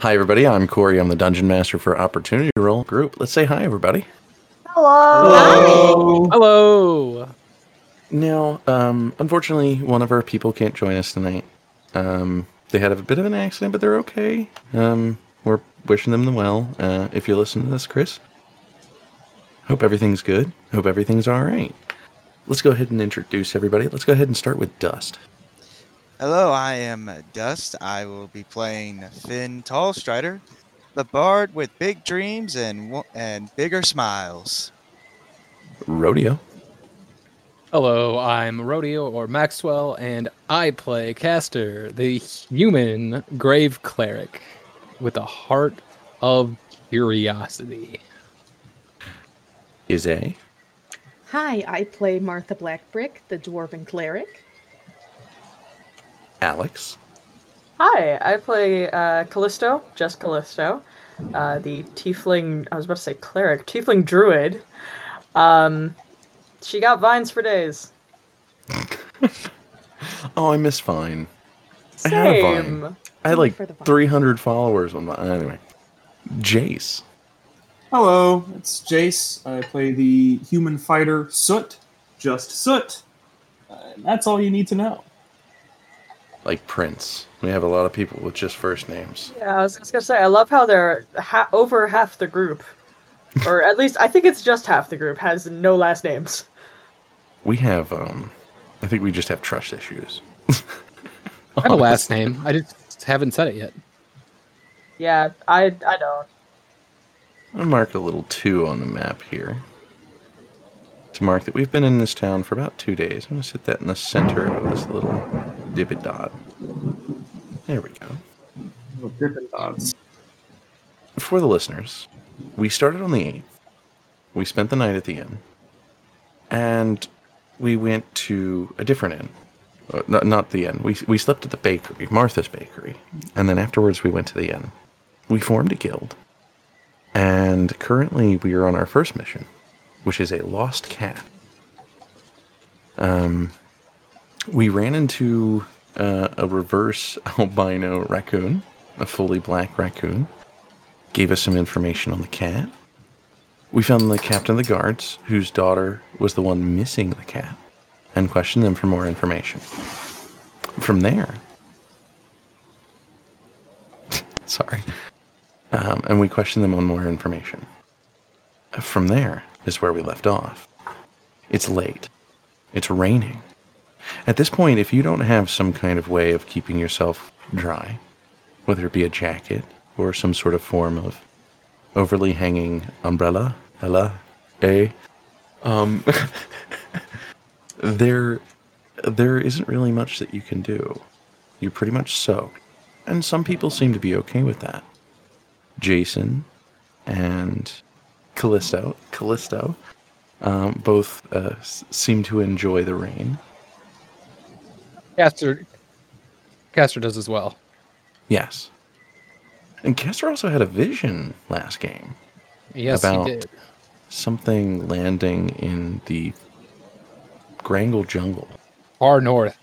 Hi, everybody. I'm Corey. I'm the Dungeon Master for Opportunity Roll Group. Let's say hi, everybody. Hello. Hi. Hello. Now, unfortunately, one of our people can't join us tonight. They had a bit of an accident, but they're okay. We're wishing them well. If you listen to this, Chris, hope everything's good. Hope everything's all right. Let's go ahead and introduce everybody. Let's go ahead and start with Dust. Hello, I am Dust. I will be playing Finn Tallstrider, the bard with big dreams and bigger smiles. Rodeo. Hello, I'm Rodeo, or Maxwell, and I play Caster, the human grave cleric with a heart of curiosity. Izzy. Hi, I play Martha Blackbrick, the dwarven cleric. Alex. Hi, I play Callisto, just Callisto, the tiefling, I was about to say cleric, tiefling druid. She got vines for days. Oh, I miss Vine. Same. I had a Vine. I had like 300 followers on Vine. Anyway, Jace. Hello, it's Jace. I play the human fighter Soot, just Soot. And that's all you need to know. Like Prince. We have a lot of people with just first names. Yeah, I was just going to say, I love how they're over half the group. Or at least, I think it's just half the group, has no last names. We have, I think we just have trust issues. I have a last name. I just haven't said it yet. Yeah, I don't. I marked a little 2 on the map here to mark that we've been in this town for about 2 days. I'm going to set that in the center of this little dip-a-dot. There we go. Little dip-a-dots. For the listeners, we started on the 8th. We spent the night at the inn. And we went to a different inn. Not the inn. We slept at the bakery, Martha's Bakery. And then afterwards we went to the inn. We formed a guild. And currently we are on our first mission, which is a lost cat. We ran into a reverse albino raccoon, a fully black raccoon. Gave us some information on the cat. We found the captain of the guards, whose daughter was the one missing the cat, and questioned them for more information. From there... Sorry. And we questioned them on more information. From there is where we left off. It's late. It's raining. At this point, if you don't have some kind of way of keeping yourself dry, whether it be a jacket or some sort of form of overly hanging umbrella, there isn't really much that you can do. You're pretty much soaked. And some people seem to be okay with that. Jason and Callisto, both seem to enjoy the rain. Caster does as well. Yes. And Caster also had a vision last game. Yes, he did. About something landing in the Grangle Jungle. Far north.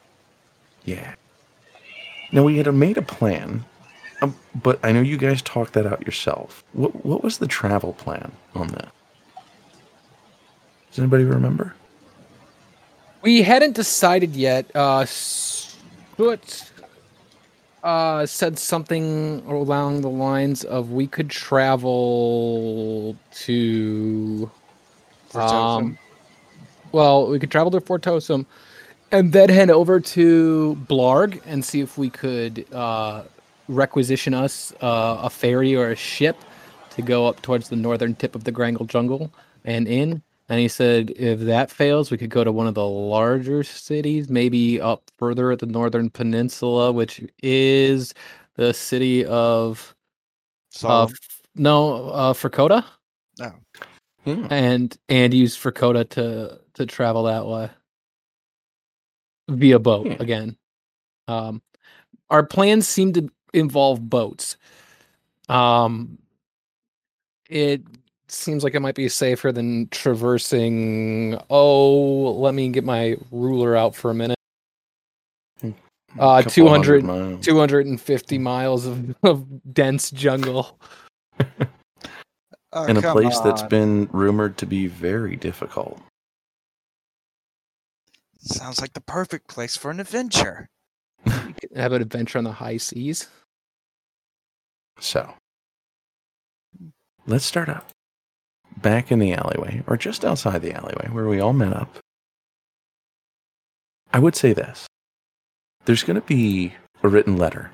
Yeah. Now, we had made a plan, but I know you guys talked that out yourself. What was the travel plan on that? Does anybody remember? We hadn't decided yet. Said something along the lines of we could travel to Fortosum. We could travel to Fortosum and then head over to Blarg and see if we could requisition us a ferry or a ship to go up towards the northern tip of the Grangle Jungle and in. And he said if that fails, we could go to one of the larger cities, maybe up further at the Northern Peninsula, which is the city of... Frakota? No. Yeah. And use Frakota to travel that way via boat again. Our plans seem to involve boats. It... seems like it might be safer than traversing... let me get my ruler out for a minute. 250 miles of dense jungle. In a place that's been rumored to be very difficult. Sounds like the perfect place for an adventure. How about adventure on the high seas? So, let's start up. Back in the alleyway, or just outside the alleyway, where we all met up. I would say this. There's going to be a written letter.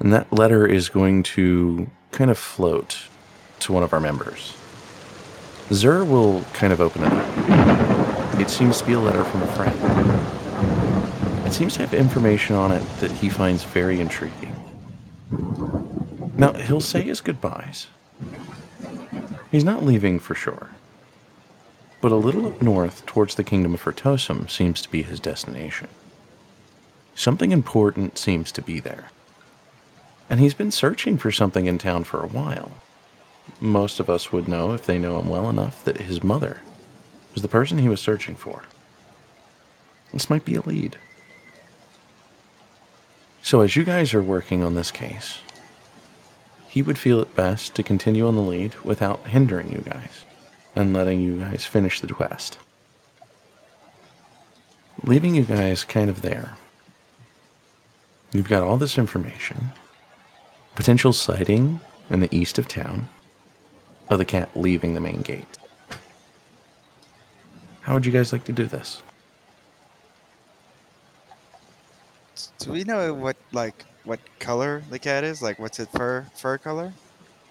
And that letter is going to kind of float to one of our members. Zur will kind of open it up. It seems to be a letter from a friend. It seems to have information on it that he finds very intriguing. Now, he'll say his goodbyes. He's not leaving for sure. But a little up north, towards the kingdom of Hurtosim, seems to be his destination. Something important seems to be there. And he's been searching for something in town for a while. Most of us would know, if they know him well enough, that his mother was the person he was searching for. This might be a lead. So as you guys are working on this case, he would feel it best to continue on the lead without hindering you guys and letting you guys finish the quest. Leaving you guys kind of there. You've got all this information. Potential sighting in the east of town of the cat leaving the main gate. How would you guys like to do this? Do we know what color the cat is? Like, what's its fur color?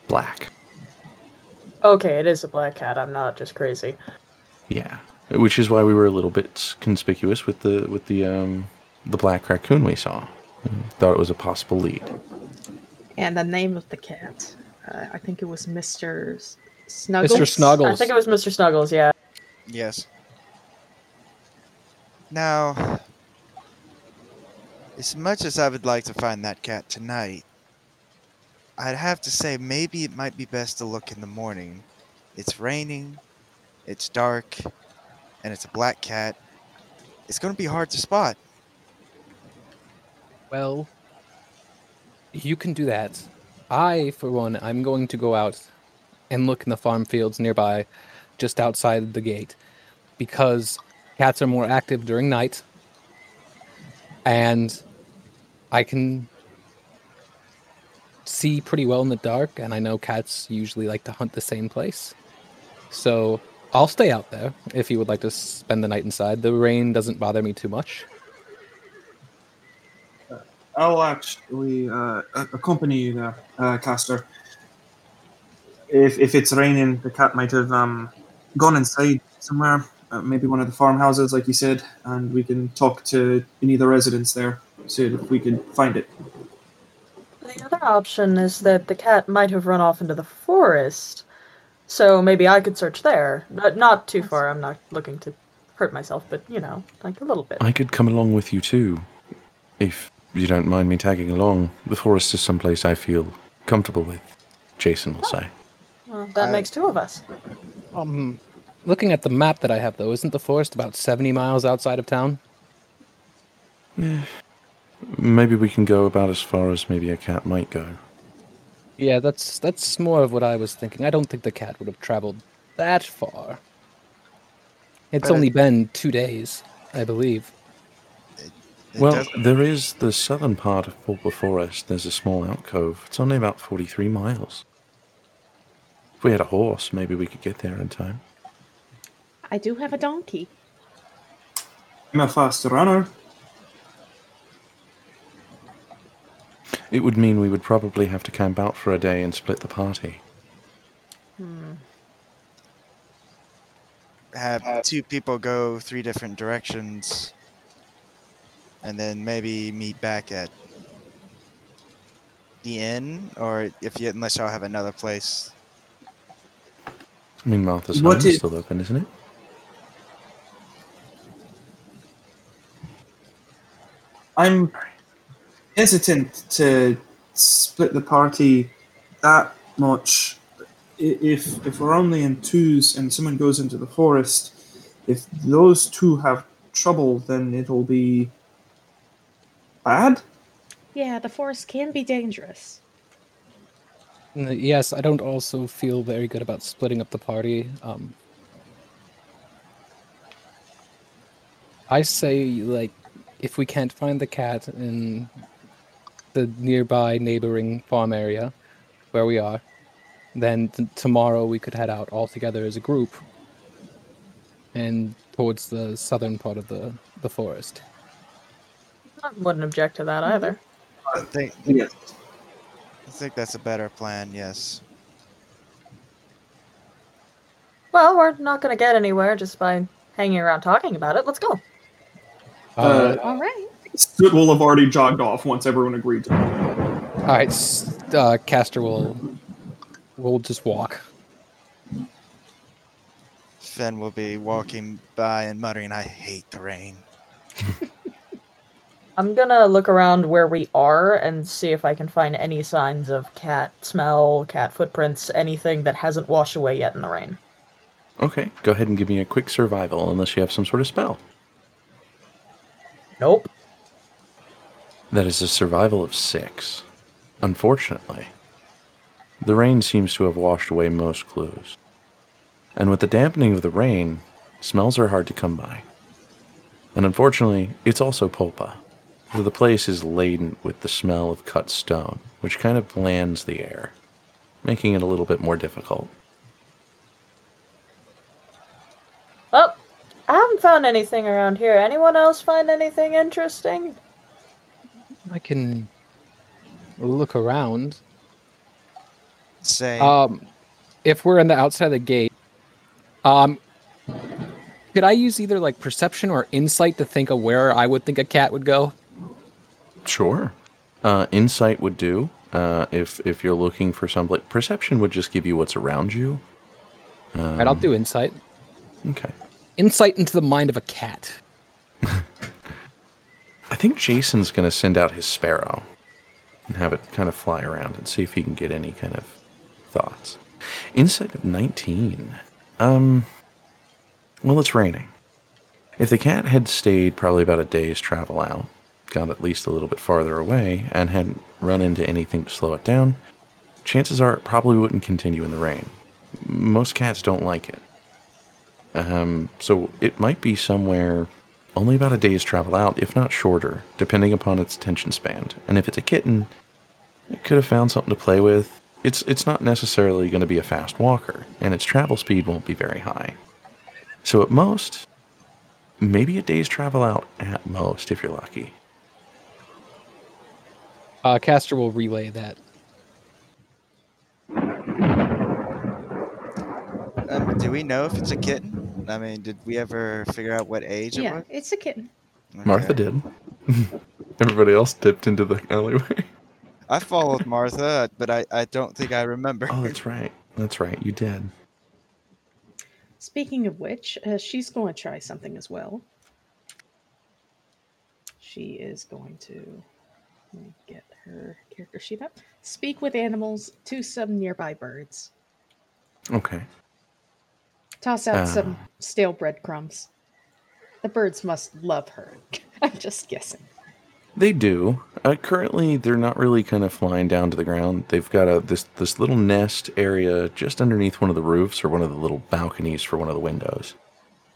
Black. Okay, it is a black cat. I'm not just crazy. Yeah, which is why we were a little bit conspicuous with the black raccoon we saw. Thought it was a possible lead. And the name of the cat. I think it was Mr. Snuggles. Mr. Snuggles. I think it was Mr. Snuggles, yeah. Yes. Now, as much as I would like to find that cat tonight, I'd have to say maybe it might be best to look in the morning. It's raining, it's dark, and it's a black cat. It's going to be hard to spot. Well, you can do that. I, for one, I'm going to go out and look in the farm fields nearby, just outside the gate, because cats are more active during night, and I can see pretty well in the dark, and I know cats usually like to hunt the same place. So I'll stay out there if you would like to spend the night inside. The rain doesn't bother me too much. I'll actually accompany you there, Caster. If it's raining, the cat might have gone inside somewhere, maybe one of the farmhouses, like you said, and we can talk to any of the residents there, see if we can find it. The other option is that the cat might have run off into the forest, so maybe I could search there. Not too far, I'm not looking to hurt myself, but, you know, like a little bit. I could come along with you too, if you don't mind me tagging along. The forest is someplace I feel comfortable with, Jason will say. Well, that makes two of us. Looking at the map that I have, though, isn't the forest about 70 miles outside of town? Yeah. Maybe we can go about as far as maybe a cat might go. Yeah, that's more of what I was thinking. I don't think the cat would have traveled that far. It's only been 2 days, I believe. Well, there is the southern part of Pulper Forest. There's a small alcove. It's only about 43 miles. If we had a horse, maybe we could get there in time. I do have a donkey. I'm a fast runner. It would mean we would probably have to camp out for a day and split the party. Have two people go three different directions. And then maybe meet back at the inn, or unless y'all have another place. I mean, Martha's home is still open, isn't it? I'm hesitant to split the party that much. If we're only in twos and someone goes into the forest, if those two have trouble, then it'll be bad. Yeah, the forest can be dangerous. Yes, I don't also feel very good about splitting up the party. I say, like, if we can't find the cat in the nearby neighboring farm area where we are, then tomorrow we could head out all together as a group and towards the southern part of the forest. I wouldn't object to that either. I think that's a better plan, yes. Well, we're not going to get anywhere just by hanging around talking about it. Let's go. All right. Soot will have already jogged off once everyone agreed to it. All right. Caster will just walk. Finn will be walking by and muttering, I hate the rain. I'm going to look around where we are and see if I can find any signs of cat smell, cat footprints, anything that hasn't washed away yet in the rain. Okay, go ahead and give me a quick survival, unless you have some sort of spell. Nope. That is a survival of 6. Unfortunately, the rain seems to have washed away most clues. And with the dampening of the rain, smells are hard to come by. And unfortunately, it's also pulpa. So the place is laden with the smell of cut stone, which kind of blands the air, making it a little bit more difficult. Well, I haven't found anything around here. Anyone else find anything interesting? I can look around. Say, if we're on the outside of the gate, could I use either like perception or insight to think of where I would think a cat would go? Sure. Insight would do if you're looking for some... like, perception would just give you what's around you. All right, I'll do insight. Okay. Insight into the mind of a cat. I think Jason's going to send out his sparrow and have it kind of fly around and see if he can get any kind of thoughts. Insight of 19. Well, it's raining. If the cat had stayed probably about a day's travel out, got at least a little bit farther away, and hadn't run into anything to slow it down, chances are it probably wouldn't continue in the rain. Most cats don't like it. So it might be somewhere only about a day's travel out, if not shorter, depending upon its attention span. And if it's a kitten, it could have found something to play with. It's not necessarily going to be a fast walker, and its travel speed won't be very high. So at most, maybe a day's travel out at most, if you're lucky. Caster will relay that. Do we know if it's a kitten? I mean, did we ever figure out what age it was? Yeah, it's a kitten. Okay. Martha did. Everybody else dipped into the alleyway. I followed Martha, but I don't think I remember. Oh, that's right. That's right. You did. Speaking of which, she's going to try something as well. She is going to... Let me get her character sheet up. Speak with animals to some nearby birds. Okay. Toss out some stale breadcrumbs. The birds must love her. I'm just guessing. They do. Currently, they're not really kind of flying down to the ground. They've got this little nest area just underneath one of the roofs or one of the little balconies for one of the windows.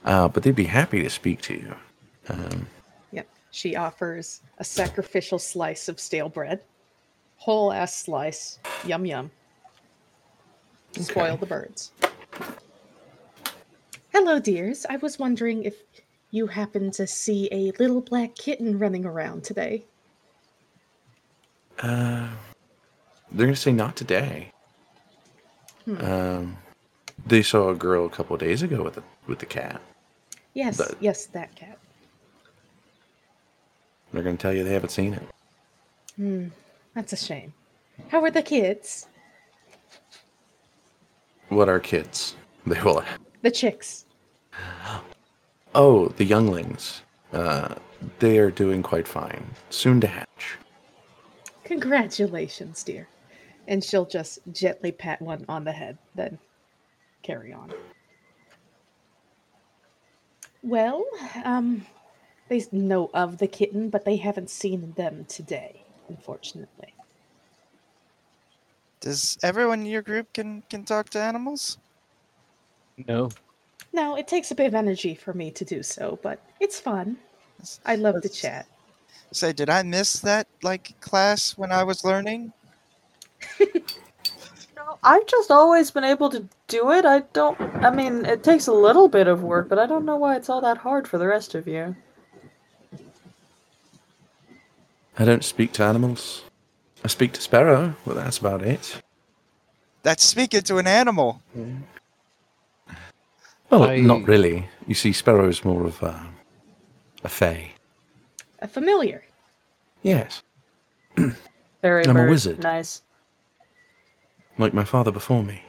But they'd be happy to speak to you. She offers a sacrificial slice of stale bread. Whole ass slice. Yum, yum. Okay. Spoil the birds. Hello, dears. I was wondering if you happened to see a little black kitten running around today. They're going to say not today. They saw a girl a couple of days ago with the cat. Yes, that cat. They're going to tell you they haven't seen it. That's a shame. How are the kids? What are kids? They will ask. The chicks. Oh, the younglings. They are doing quite fine. Soon to hatch. Congratulations, dear. And she'll just gently pat one on the head, then carry on. Well, They know of the kitten, but they haven't seen them today, unfortunately. Does everyone in your group can talk to animals? No. No, it takes a bit of energy for me to do so, but it's fun. I love to chat. Say, did I miss that class when I was learning? No, I've just always been able to do it. I mean, it takes a little bit of work, but I don't know why it's all that hard for the rest of you. I don't speak to animals. I speak to Sparrow, but that's about it. That's speaking to an animal. Yeah. Well, not really. You see, Sparrow is more of a fae. A familiar. Yes. Very I'm a wizard. Nice. Like my father before me.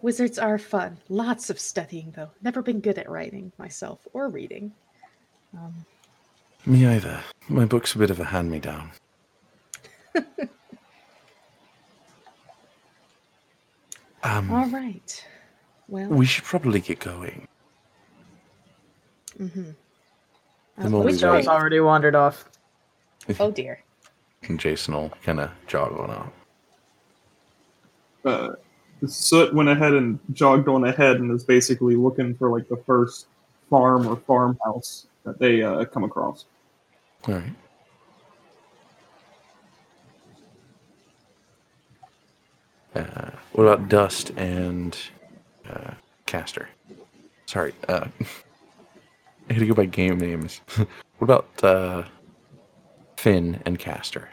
Wizards are fun. Lots of studying, though. Never been good at writing myself or reading. Me either. My book's a bit of a hand-me-down. All right. Well, we should probably get going. Mm-hmm. Joe's already wandered off. Oh dear. And Jason will kind of jog on off. Soot went ahead and jogged on ahead and is basically looking for the first farm or farmhouse that they come across. All right. What about Dust and Caster? Sorry, I had to go by game names. What about Finn and Caster?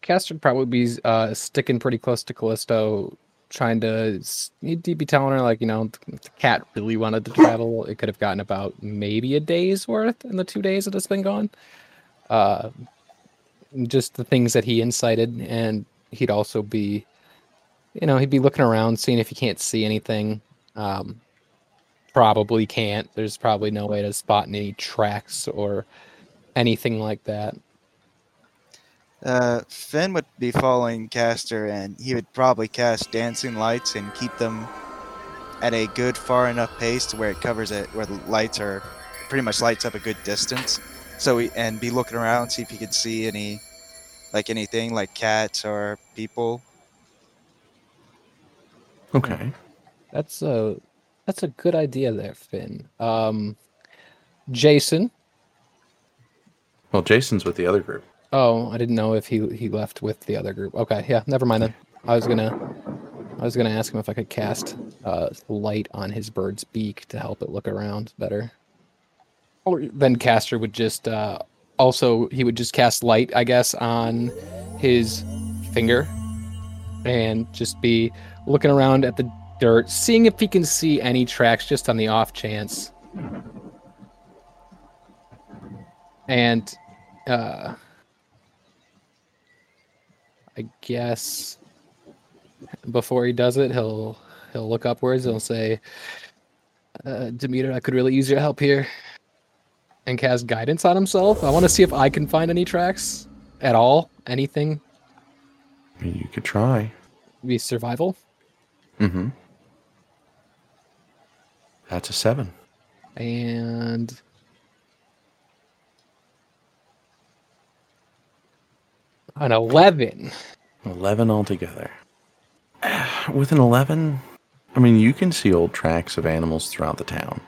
Caster would probably be sticking pretty close to Callisto, trying to he'd be telling her if the cat really wanted to travel, it could have gotten about maybe a day's worth in the 2 days that it's been gone. Just the things that he incited, and he'd also be, he'd be looking around, seeing if he can't see anything. Probably can't. There's probably no way to spot any tracks or anything like that. Finn would be following Caster, and he would probably cast Dancing Lights and keep them at a good far enough pace to where it covers it, where the lights are pretty much lights up a good distance. So be looking around, see if he could see any, anything, cats or people. Okay, that's a good idea there, Finn. Jason. Well, Jason's with the other group. Oh, I didn't know if he left with the other group. Okay, yeah, never mind then. I was gonna ask him if I could cast light on his bird's beak to help it look around better. Then Caster would just also cast light, I guess, on his finger and just be looking around at the dirt, seeing if he can see any tracks, just on the off chance. And I guess before he does it, he'll look upwards and he'll say, Demeter, I could really use your help here. And cast guidance on himself. I want to see if I can find any tracks at all. Anything. You could try. Be survival. Mm-hmm. That's a 7. And an 11. 11 altogether. With an 11, you can see old tracks of animals throughout the town.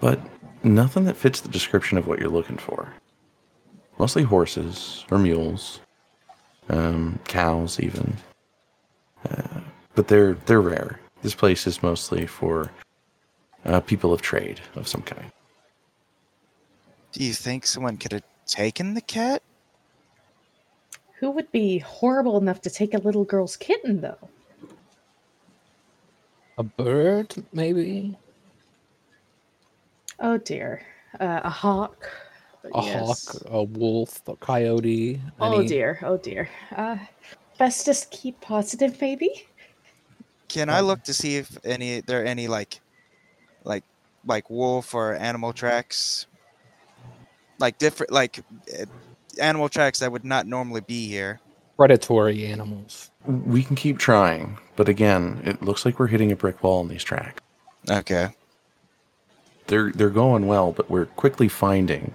But nothing that fits the description of what you're looking for. Mostly horses or mules, cows even. But they're rare. This place is mostly for people of trade of some kind. Do you think someone could have taken the cat? Who would be horrible enough to take a little girl's kitten, though? A bird, maybe? Oh dear. A hawk. Hawk, a wolf, a coyote. Oh dear. Best just keep positive, maybe. Can I look to see if there are any like wolf or animal tracks? Animal tracks that would not normally be here. predatory animals. We can keep trying, but again, it looks like we're hitting a brick wall in these tracks. Okay. They're going well, but we're quickly finding,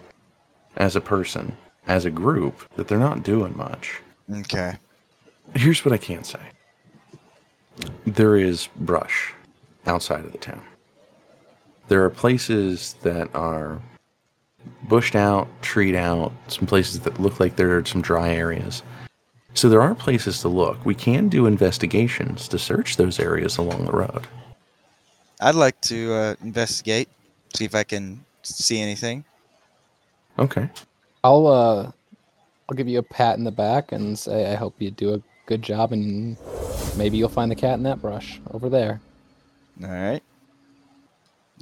as a person, as a group, that they're not doing much. Okay. Here's what I can say. There is brush outside of the town. There are places that are bushed out, treed out, some places that look like there are some dry areas. So there are places to look. We can do investigations to search those areas along the road. I'd like to investigate, see if I can see anything. Okay. I'll give you a pat in the back and say I hope you do a good job, and maybe you'll find the cat in that brush over there. All right.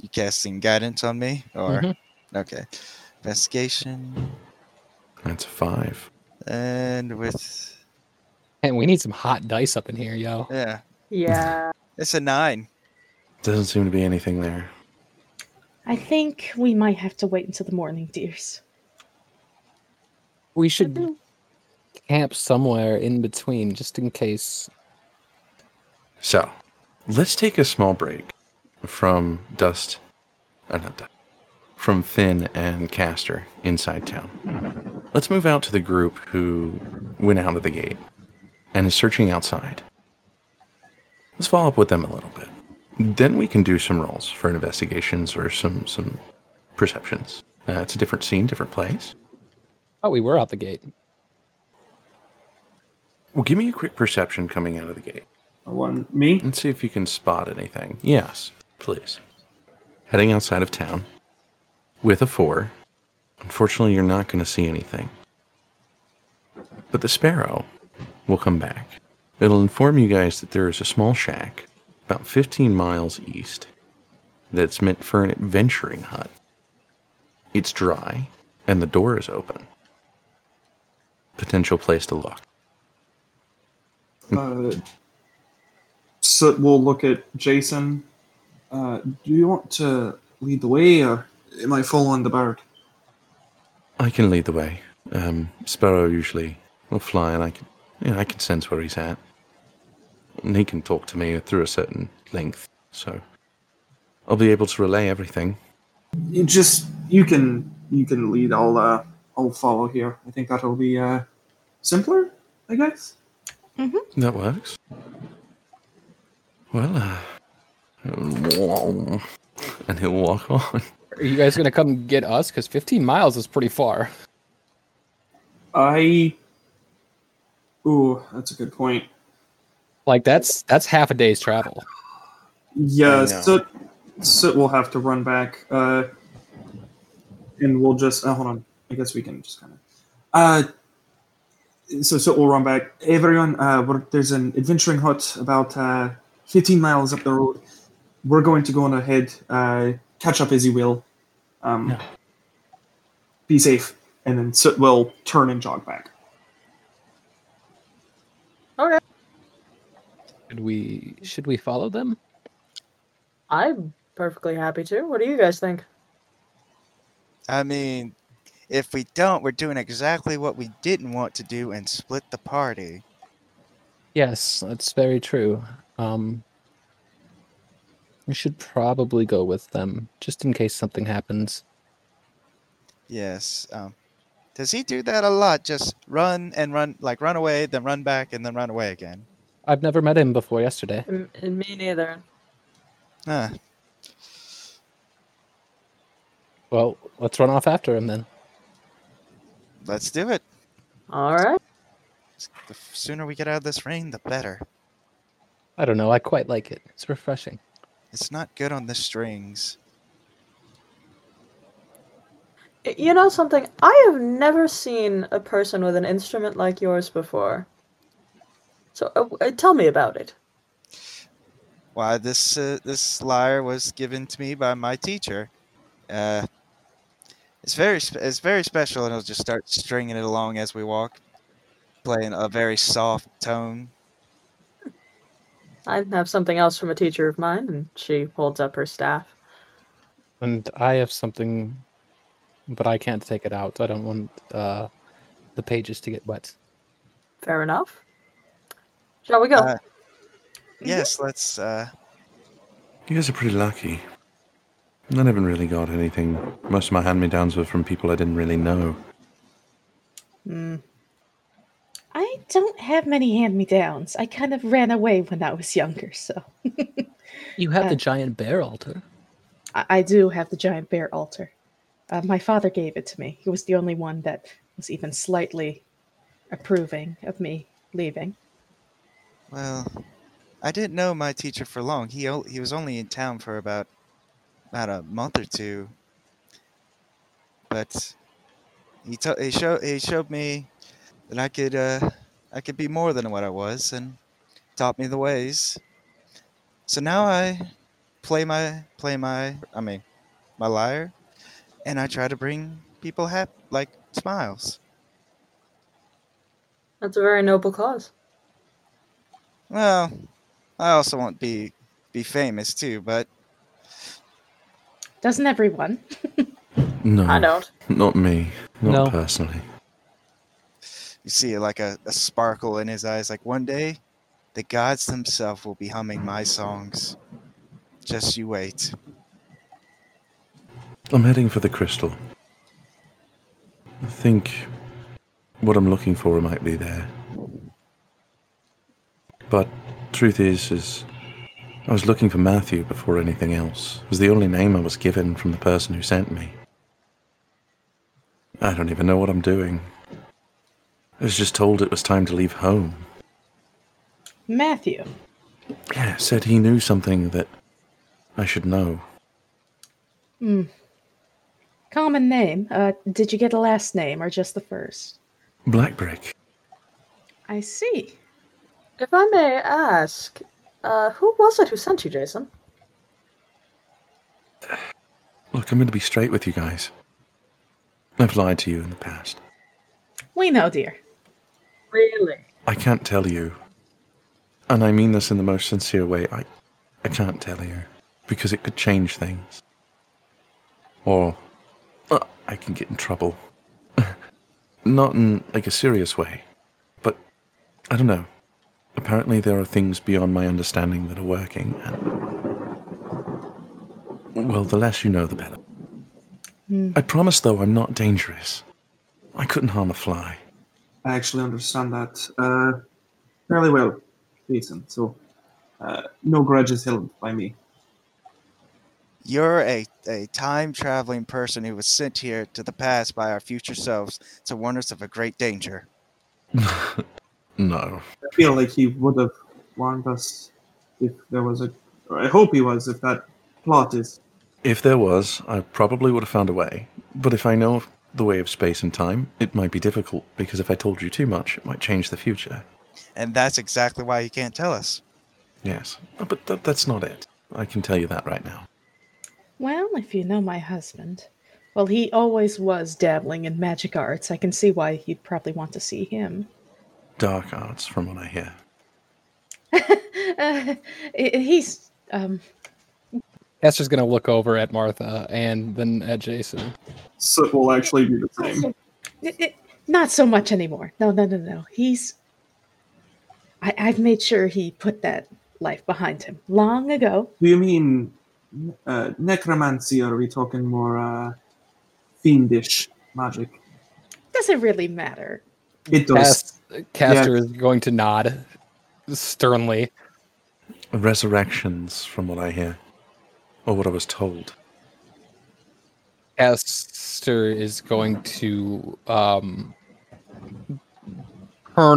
You casting guidance on me? Or mm-hmm. Okay. Investigation. That's a 5. And with... And we need some hot dice up in here, yo. Yeah. Yeah. It's a 9. Doesn't seem to be anything there. I think we might have to wait until the morning, dears. We should camp somewhere in between, just in case. So, let's take a small break from from Finn and Caster inside town. Let's move out to the group who went out of the gate and is searching outside. Let's follow up with them a little bit. Then we can do some rolls for investigations or some perceptions. It's a different scene, different place. Oh, we were out the gate. Well, give me a quick perception coming out of the gate. One, me? And see if you can spot anything. Yes, please. Heading outside of town with a 4. Unfortunately, you're not going to see anything. But the sparrow will come back. It'll inform you guys that there is a small shack about 15 miles east that's meant for an adventuring hut. It's dry, and the door is open. Potential place to look. So we'll look at Jason. Do you want to lead the way, or am I following the bird? I can lead the way. Sparrow usually will fly, and I can sense where he's at. And he can talk to me through a certain length, so I'll be able to relay everything. You can lead. I'll follow here. I think that'll be simpler, I guess. Mm-hmm. That works. Well, and he'll walk on. Are you guys gonna come get us? Because 15 miles is pretty far. Ooh, that's a good point. Like, that's half a day's travel. Yeah, so we'll have to run back. And we'll just... hold on. I guess we can just kind of... So we'll run back. Everyone, there's an adventuring hut about 15 miles up the road. We're going to go on ahead. Catch up as you will. Be safe. And then Soot will turn and jog back. Okay. Should we follow them? I'm perfectly happy to. What do you guys think? I mean, if we don't, we're doing exactly what we didn't want to do and split the party. Yes, that's very true. We should probably go with them, just in case something happens. Yes. Does he do that a lot? Just run and run, like run away, then run back, and then run away again? I've never met him before yesterday. And me neither. Ah. Well, let's run off after him then. Let's do it. All right. The sooner we get out of this rain, the better. I don't know. I quite like it. It's refreshing. It's not good on the strings. You know something? I have never seen a person with an instrument like yours before. So tell me about it. Why, this lyre was given to me by my teacher. It's very special, and I'll just start stringing it along as we walk, playing a very soft tone. I have something else from a teacher of mine, and she holds up her staff. And I have something, but I can't take it out. I don't want the pages to get wet. Fair enough. Shall we go? Yes, let's... You guys are pretty lucky. None of them really got anything. Most of my hand-me-downs were from people I didn't really know. I don't have many hand-me-downs. I kind of ran away when I was younger, so... You have the giant bear altar. I do have the giant bear altar. My father gave it to me. He was the only one that was even slightly approving of me leaving. Well, I didn't know my teacher for long. He was only in town for about a month or two. But he showed me that I could be more than what I was, and taught me the ways. So now I play my lyre, and I try to bring people smiles. That's a very noble cause. Well, I also want to be famous too, but... Doesn't everyone? No. I don't. Not me. Not personally. You see a sparkle in his eyes, like, one day, the gods themselves will be humming my songs. Just you wait. I'm heading for the crystal. I think what I'm looking for might be there. But truth is I was looking for Matthew before anything else. It was the only name I was given from the person who sent me. I don't even know what I'm doing. I was just told it was time to leave home. Matthew? Yeah, said he knew something that I should know. Common name. Did you get a last name or just the first? Blackbrick. I see. If I may ask, who was it who sent you, Jason? Look, I'm going to be straight with you guys. I've lied to you in the past. We know, dear. Really? I can't tell you. And I mean this in the most sincere way. I can't tell you. Because it could change things. Or I can get in trouble. Not in, a serious way. But, I don't know. Apparently there are things beyond my understanding that are working, and, well, the less you know, the better. I promise, though, I'm not dangerous. I couldn't harm a fly. I actually understand that fairly well, Jason, so no grudge is held by me. You're a time-traveling person who was sent here to the past by our future selves to warn us of a great danger. No. I feel like he would have warned us if there was I hope he was, if that plot is... If there was, I probably would have found a way. But if I know the way of space and time, it might be difficult, because if I told you too much, it might change the future. And that's exactly why you can't tell us. Yes, but that's not it. I can tell you that right now. Well, if you know my husband... Well, he always was dabbling in magic arts. I can see why you'd probably want to see him. Dark arts, from what I hear. He's... Esther's going to look over at Martha and then at Jason. So it will actually be the same. Not so much anymore. No. He's... I've made sure he put that life behind him long ago. Do you mean necromancy, or are we talking more fiendish magic? Does it really matter? It does. Caster is going to nod sternly. Resurrections, from what I hear. Or what I was told. Caster is going to turn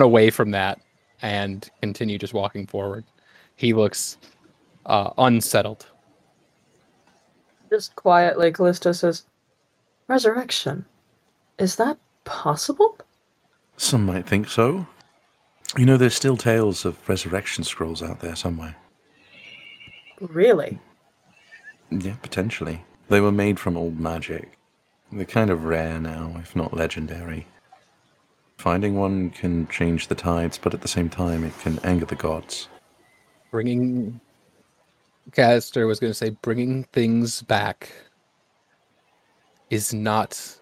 away from that and continue just walking forward. He looks unsettled. Just quietly, Callisto says, "Resurrection, is that possible?" Some might think so. You know, there's still tales of resurrection scrolls out there somewhere. Really? Yeah, potentially. They were made from old magic. They're kind of rare now, if not legendary. Finding one can change the tides, but at the same time it can anger the gods. Caster was going to say, bringing things back is not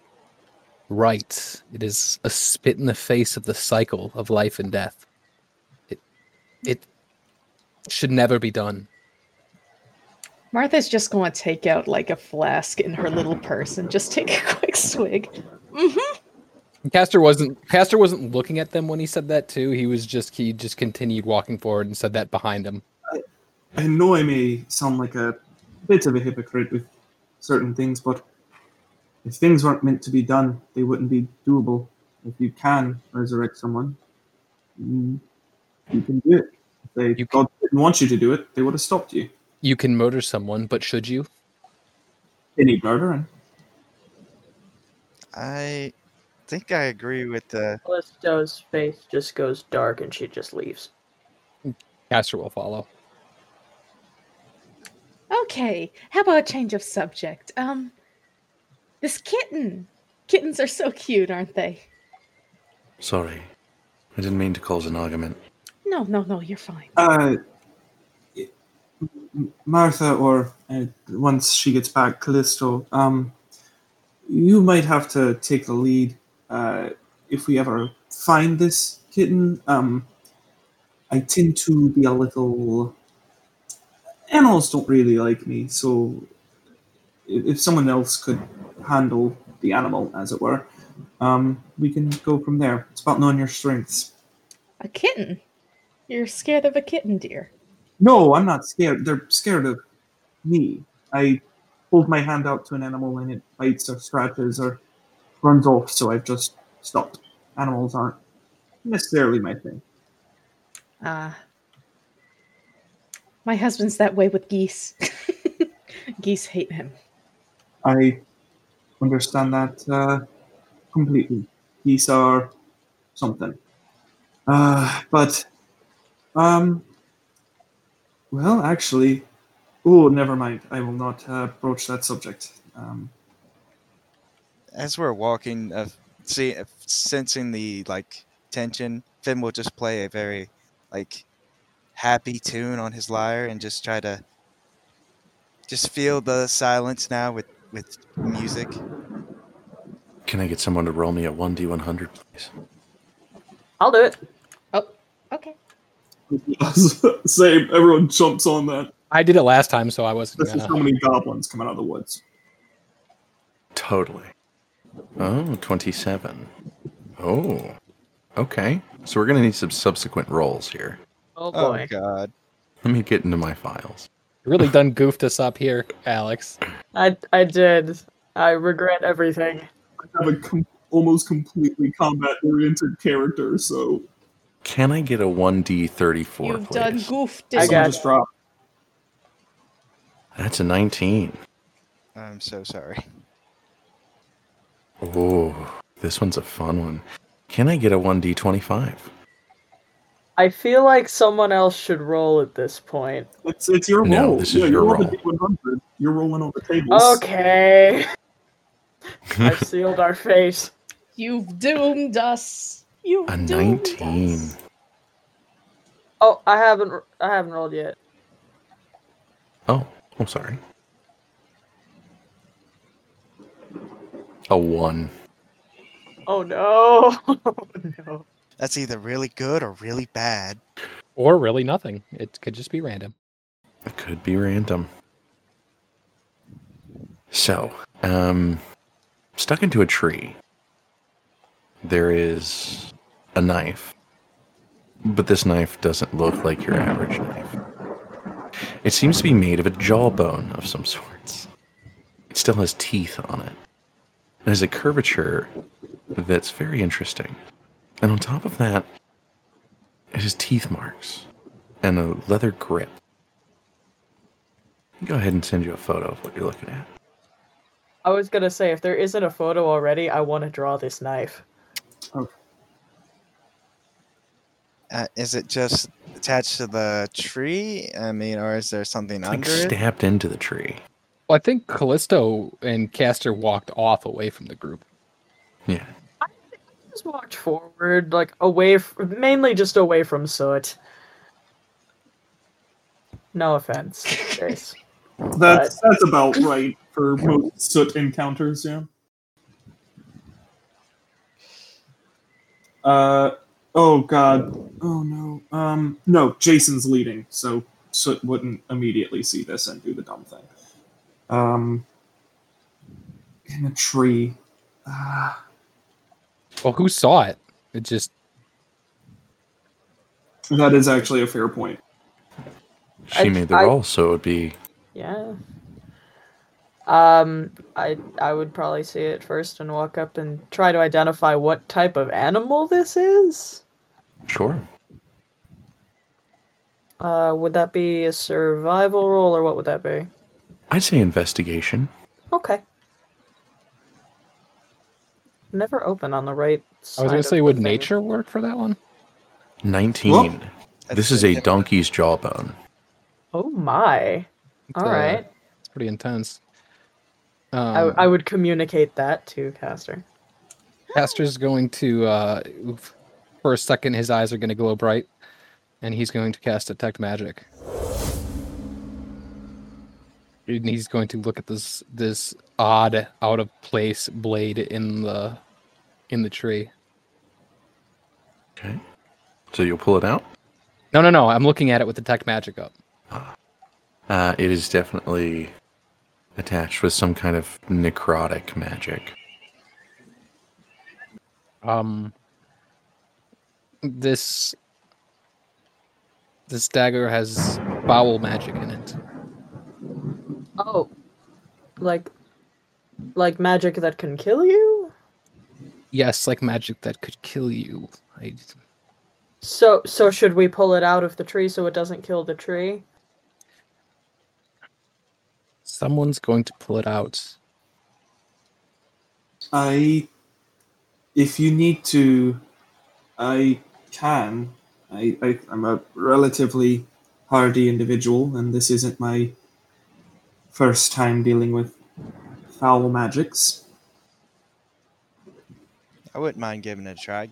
right. It is a spit in the face of the cycle of life and death. It should never be done. Martha's just going to take out like a flask in her little purse and just take a quick swig. Mm-hmm. Caster wasn't looking at them when he said that too. He just continued walking forward and said that behind him. I know I may sound like a bit of a hypocrite with certain things, but if things weren't meant to be done, they wouldn't be doable. If you can resurrect someone, you can do it. If God didn't want you to do it, they would have stopped you. You can murder someone, but should you? They need murdering. I think I agree with the... Callisto's face just goes dark and she just leaves. Caster will follow. Okay, how about a change of subject? This kitten. Kittens are so cute, aren't they? Sorry, I didn't mean to cause an argument. No, you're fine. Martha, or once she gets back, Callisto, you might have to take the lead if we ever find this kitten. I tend to be a little... Animals don't really like me, so if someone else could handle the animal, as it were, we can go from there. It's about knowing your strengths. A kitten? You're scared of a kitten, dear? No, I'm not scared. They're scared of me. I hold my hand out to an animal and it bites or scratches or runs off, so I've just stopped. Animals aren't necessarily my thing. My husband's that way with geese. Geese hate him. I understand that completely. Geese are something. Well, actually... Oh, never mind. I will not broach that subject. As we're walking, sensing the, tension, Finn will just play a very, happy tune on his lyre and just try to just feel the silence now with music. Can I get someone to roll me a 1d100, please? I'll do it. Oh, okay. Same. Everyone jumps on that. I did it last time, so I wasn't gonna. This is how many goblins come out of the woods. Totally. Oh, 27. Oh, okay. So we're going to need some subsequent rolls here. Oh, boy. Oh, God. Let me get into my files. You really done goofed us up here, Alex. I did. I regret everything. I have a almost completely combat-oriented character, so... Can I get a 1d34, You've please? Done goofed this. I got just dropped. That's a 19. I'm so sorry. Oh, this one's a fun one. Can I get a 1d25? I feel like someone else should roll at this point. It's your roll. No, this is your roll. You're rolling on the tables. Okay. I've sealed our fate. You've doomed us. You've a 19. Us. Oh, I haven't rolled yet. Oh, I'm sorry. A 1. Oh no! Oh no. That's either really good or really bad. Or really nothing. It could just be random. It could be random. So, stuck into a tree. There is a knife. But this knife doesn't look like your average knife. It seems to be made of a jawbone of some sorts. It still has teeth on it. It has a curvature that's very interesting. And on top of that, it has teeth marks and a leather grip. I'll go ahead and send you a photo of what you're looking at. I was going to say, if there isn't a photo already, I want to draw this knife. Oh. Is it just attached to the tree? I mean, or is there something under it? Stabbed into the tree. Well, I think Callisto and Caster walked off away from the group. Yeah. Just walked forward, mainly just away from Soot. No offense. That's about right for most Soot encounters, yeah. Oh God. Oh no. No, Jason's leading, so Soot wouldn't immediately see this and do the dumb thing. In a tree. Well, who saw it? It just... That is actually a fair point. She made the roll, so it would be... Yeah. I would probably see it first and walk up and try to identify what type of animal this is. Sure. Would that be a survival roll, or what would that be? I'd say investigation. Okay. Never open on the right side. I was going to say, would nature work for that one? 19. This is a donkey's jawbone. Oh my. All right. It's pretty intense. I would communicate that to Caster. Caster's going to, for a second, his eyes are going to glow bright, and he's going to cast Detect Magic. And he's going to look at this odd, out of place blade in the tree. Okay. So you'll pull it out? No. I'm looking at it with Detect Magic up. It is definitely attached with some kind of necrotic magic. This dagger has foul magic in it. Oh, like magic that can kill you? Yes, like magic that could kill you. So should we pull it out of the tree so it doesn't kill the tree? Someone's going to pull it out. If you need to, I can. I'm a relatively hardy individual, and this isn't my first time dealing with foul magics. I wouldn't mind giving it a try,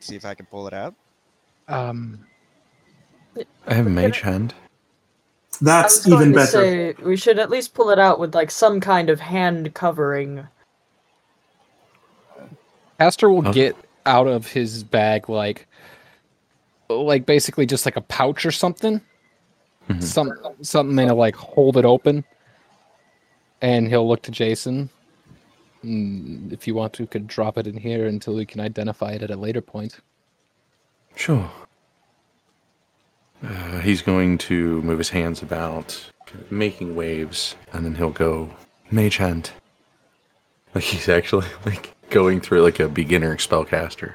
see if I can pull it out. I have a mage hand. That's even better. Say, we should at least pull it out with some kind of hand covering. Caster will get out of his bag basically just a pouch or something. Mm-hmm. Something and hold it open. And he'll look to Jason. If you want to, could drop it in here until we can identify it at a later point. Sure. He's going to move his hands about, making waves, and then he'll go mage hand. He's actually going through a beginner spellcaster.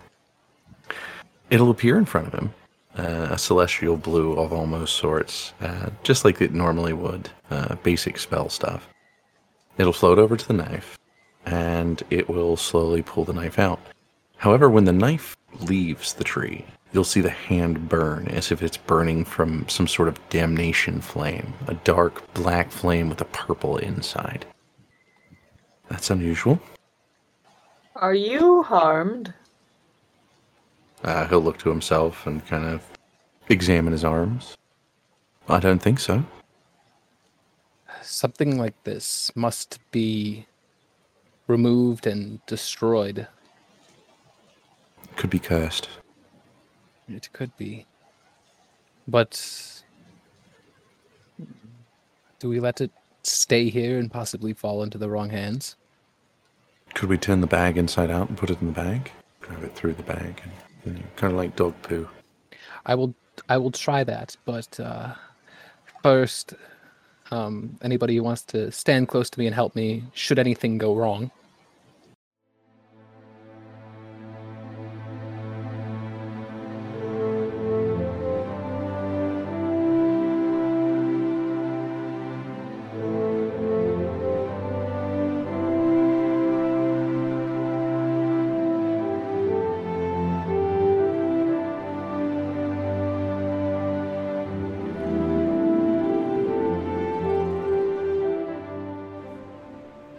It'll appear in front of him. A celestial blue of almost sorts, just like it normally would. Basic spell stuff. It'll float over to the knife, and it will slowly pull the knife out. However, when the knife leaves the tree, you'll see the hand burn as if it's burning from some sort of damnation flame, a dark black flame with a purple inside. That's unusual. Are you harmed? He'll look to himself and kind of examine his arms. I don't think so. Something like this must be removed and destroyed. Could be cursed. It could be. But do we let it stay here and possibly fall into the wrong hands? Could we turn the bag inside out and put it in the bag? Grab it through the bag, and kind of like dog poo. I will try that, but first... anybody who wants to stand close to me and help me should anything go wrong.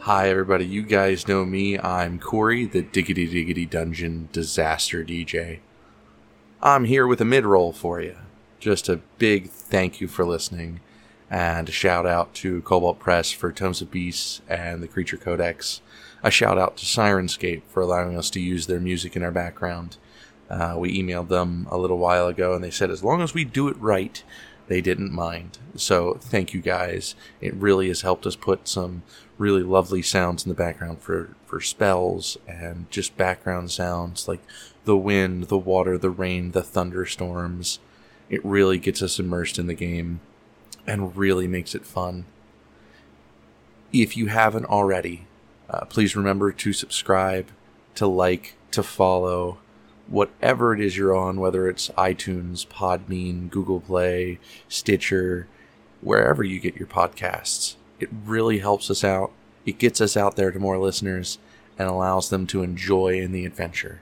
Hi everybody, you guys know me, I'm Corey, the Diggity Diggity Dungeon Disaster DJ. I'm here with a mid-roll for you. Just a big thank you for listening, and a shout out to Cobalt Press for Tomes of Beasts and the Creature Codex. A shout out to Sirenscape for allowing us to use their music in our background. We emailed them a little while ago, and they said as long as we do it right, they didn't mind. So thank you guys. It really has helped us put some really lovely sounds in the background for spells and just background sounds like the wind, the water, the rain, the thunderstorms. It really gets us immersed in the game and really makes it fun. If you haven't already, please remember to subscribe, to like, to follow, whatever it is you're on, whether it's iTunes, Podbean, Google Play, Stitcher, wherever you get your podcasts. It really helps us out. It gets us out there to more listeners and allows them to enjoy in the adventure.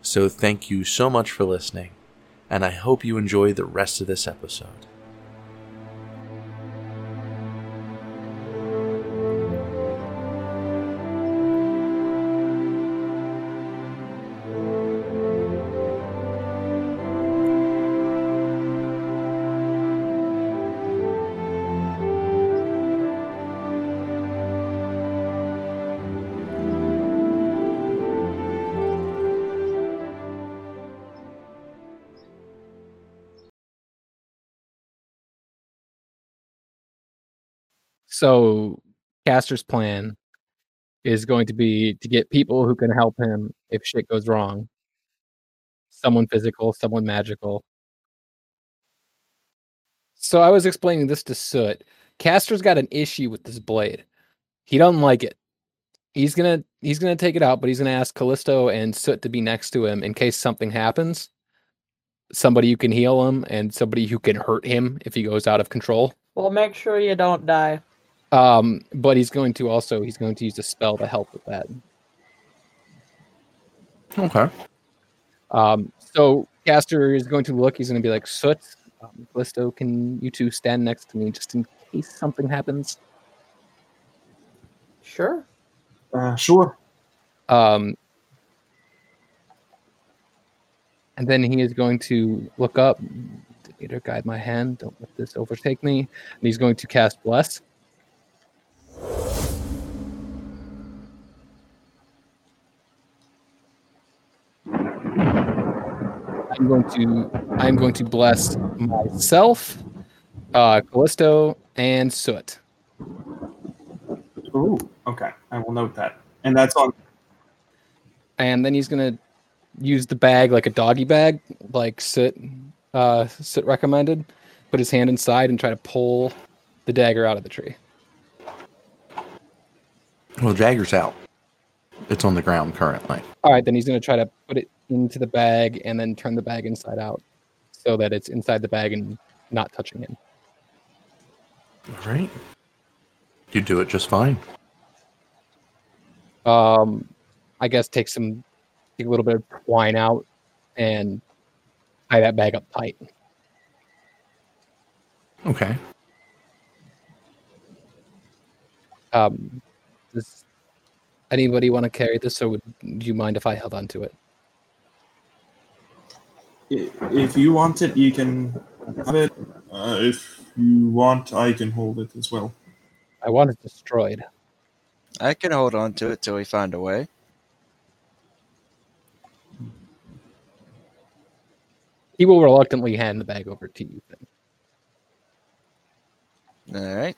So thank you so much for listening, and I hope you enjoy the rest of this episode. So Caster's plan is going to be to get people who can help him if shit goes wrong. Someone physical, someone magical. So I was explaining this to Soot. Caster's got an issue with this blade. He doesn't like it. He's gonna take it out, but he's gonna ask Callisto and Soot to be next to him in case something happens. Somebody who can heal him and somebody who can hurt him if he goes out of control. Well, make sure you don't die. But he's going to use a spell to help with that. Okay. So Caster is going to look. He's going to be like, Soot, Callisto, can you two stand next to me just in case something happens? Sure. Sure. And then he is going to look up. Leader, guide my hand. Don't let this overtake me. And he's going to cast Bless. I'm going to bless myself, Callisto, and Soot. Ooh, okay. I will note that. And that's on. And then he's gonna use the bag like a doggy bag, like Soot recommended. Put his hand inside and try to pull the dagger out of the tree. Well, the dagger's out. It's on the ground currently. All right, then he's going to try to put it into the bag and then turn the bag inside out so that it's inside the bag and not touching him. All right. You do it just fine. I guess take a little bit of twine out and tie that bag up tight. Okay. Does anybody want to carry this, or would you mind if I held on to it? If you want it, you can have it. If you want, I can hold it as well. I want it destroyed. I can hold on to it till we find a way. He will reluctantly hand the bag over to you then. All right.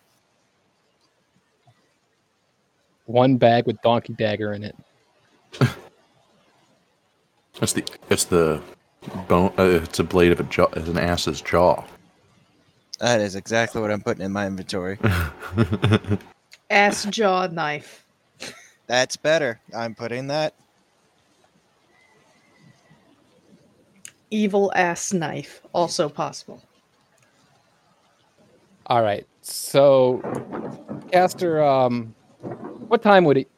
One bag with donkey dagger in it. It's the bone. It's a blade of a jaw. It's an ass's jaw. That is exactly what I'm putting in my inventory. Ass jaw knife. That's better. I'm putting that. Evil ass knife, also possible. All right. So, Caster, what time would it,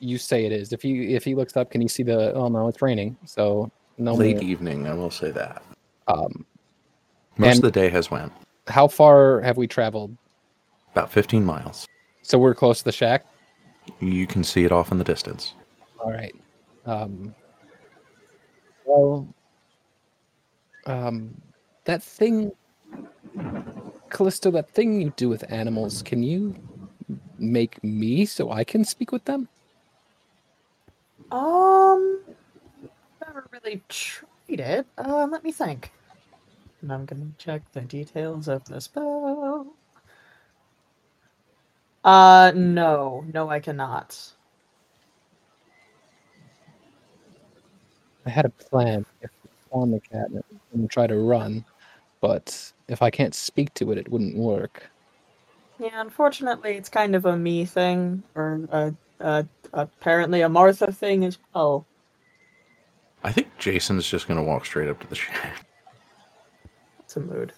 you say it is? If he looks up, can he see the? Oh no, it's raining. So no. Late evening, I will say that. Most of the day has went. How far have we traveled? About 15 miles. So we're close to the shack. You can see it off in the distance. All right. Well. That thing, Callisto, that thing you do with animals, can you make me so I can speak with them? Never really tried He did. Let me think. And I'm going to check the details of the spell. No. No, I cannot. I had a plan. If on the cat and try to run, but if I can't speak to it, it wouldn't work. Yeah, unfortunately, it's kind of a me thing, or apparently a Martha thing as well. I think Jason's just going to walk straight up to the shack. That's a mood.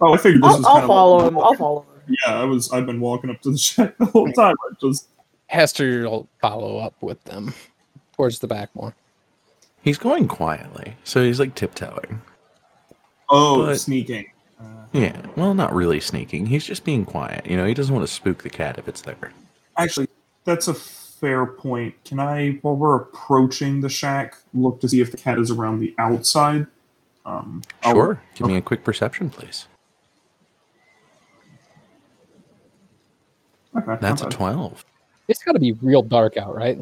Oh, I think this is. I'll follow him. I'll follow him. Yeah, I've been walking up to the shack the whole time. I just. Hester will follow up with them towards the back more. He's going quietly, so he's like tiptoeing. Oh, but, sneaking. Yeah, well, not really sneaking. He's just being quiet. You know, he doesn't want to spook the cat if it's there. Actually, that's a fair point. Can I, while we're approaching the shack, look to see if the cat is around the outside? Sure. Give me a quick perception, please. Okay, that's a 12. It's got to be real dark out, right?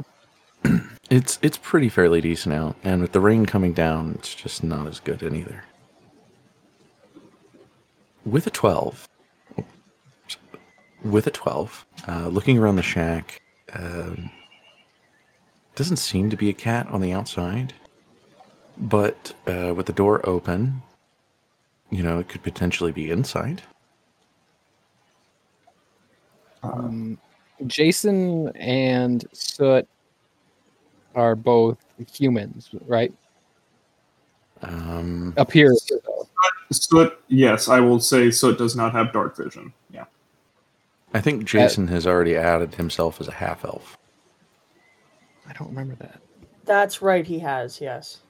It's pretty fairly decent out, and with the rain coming down, it's just not as good in either. With a 12, looking around the shack, doesn't seem to be a cat on the outside, but with the door open, you know, it could potentially be inside. Jason and Soot are both humans, right? Appear. Soot, yes, I will say Soot does not have dark vision. Yeah. I think Jason has already added himself as a half-elf. I don't remember that. That's right, he has, yes.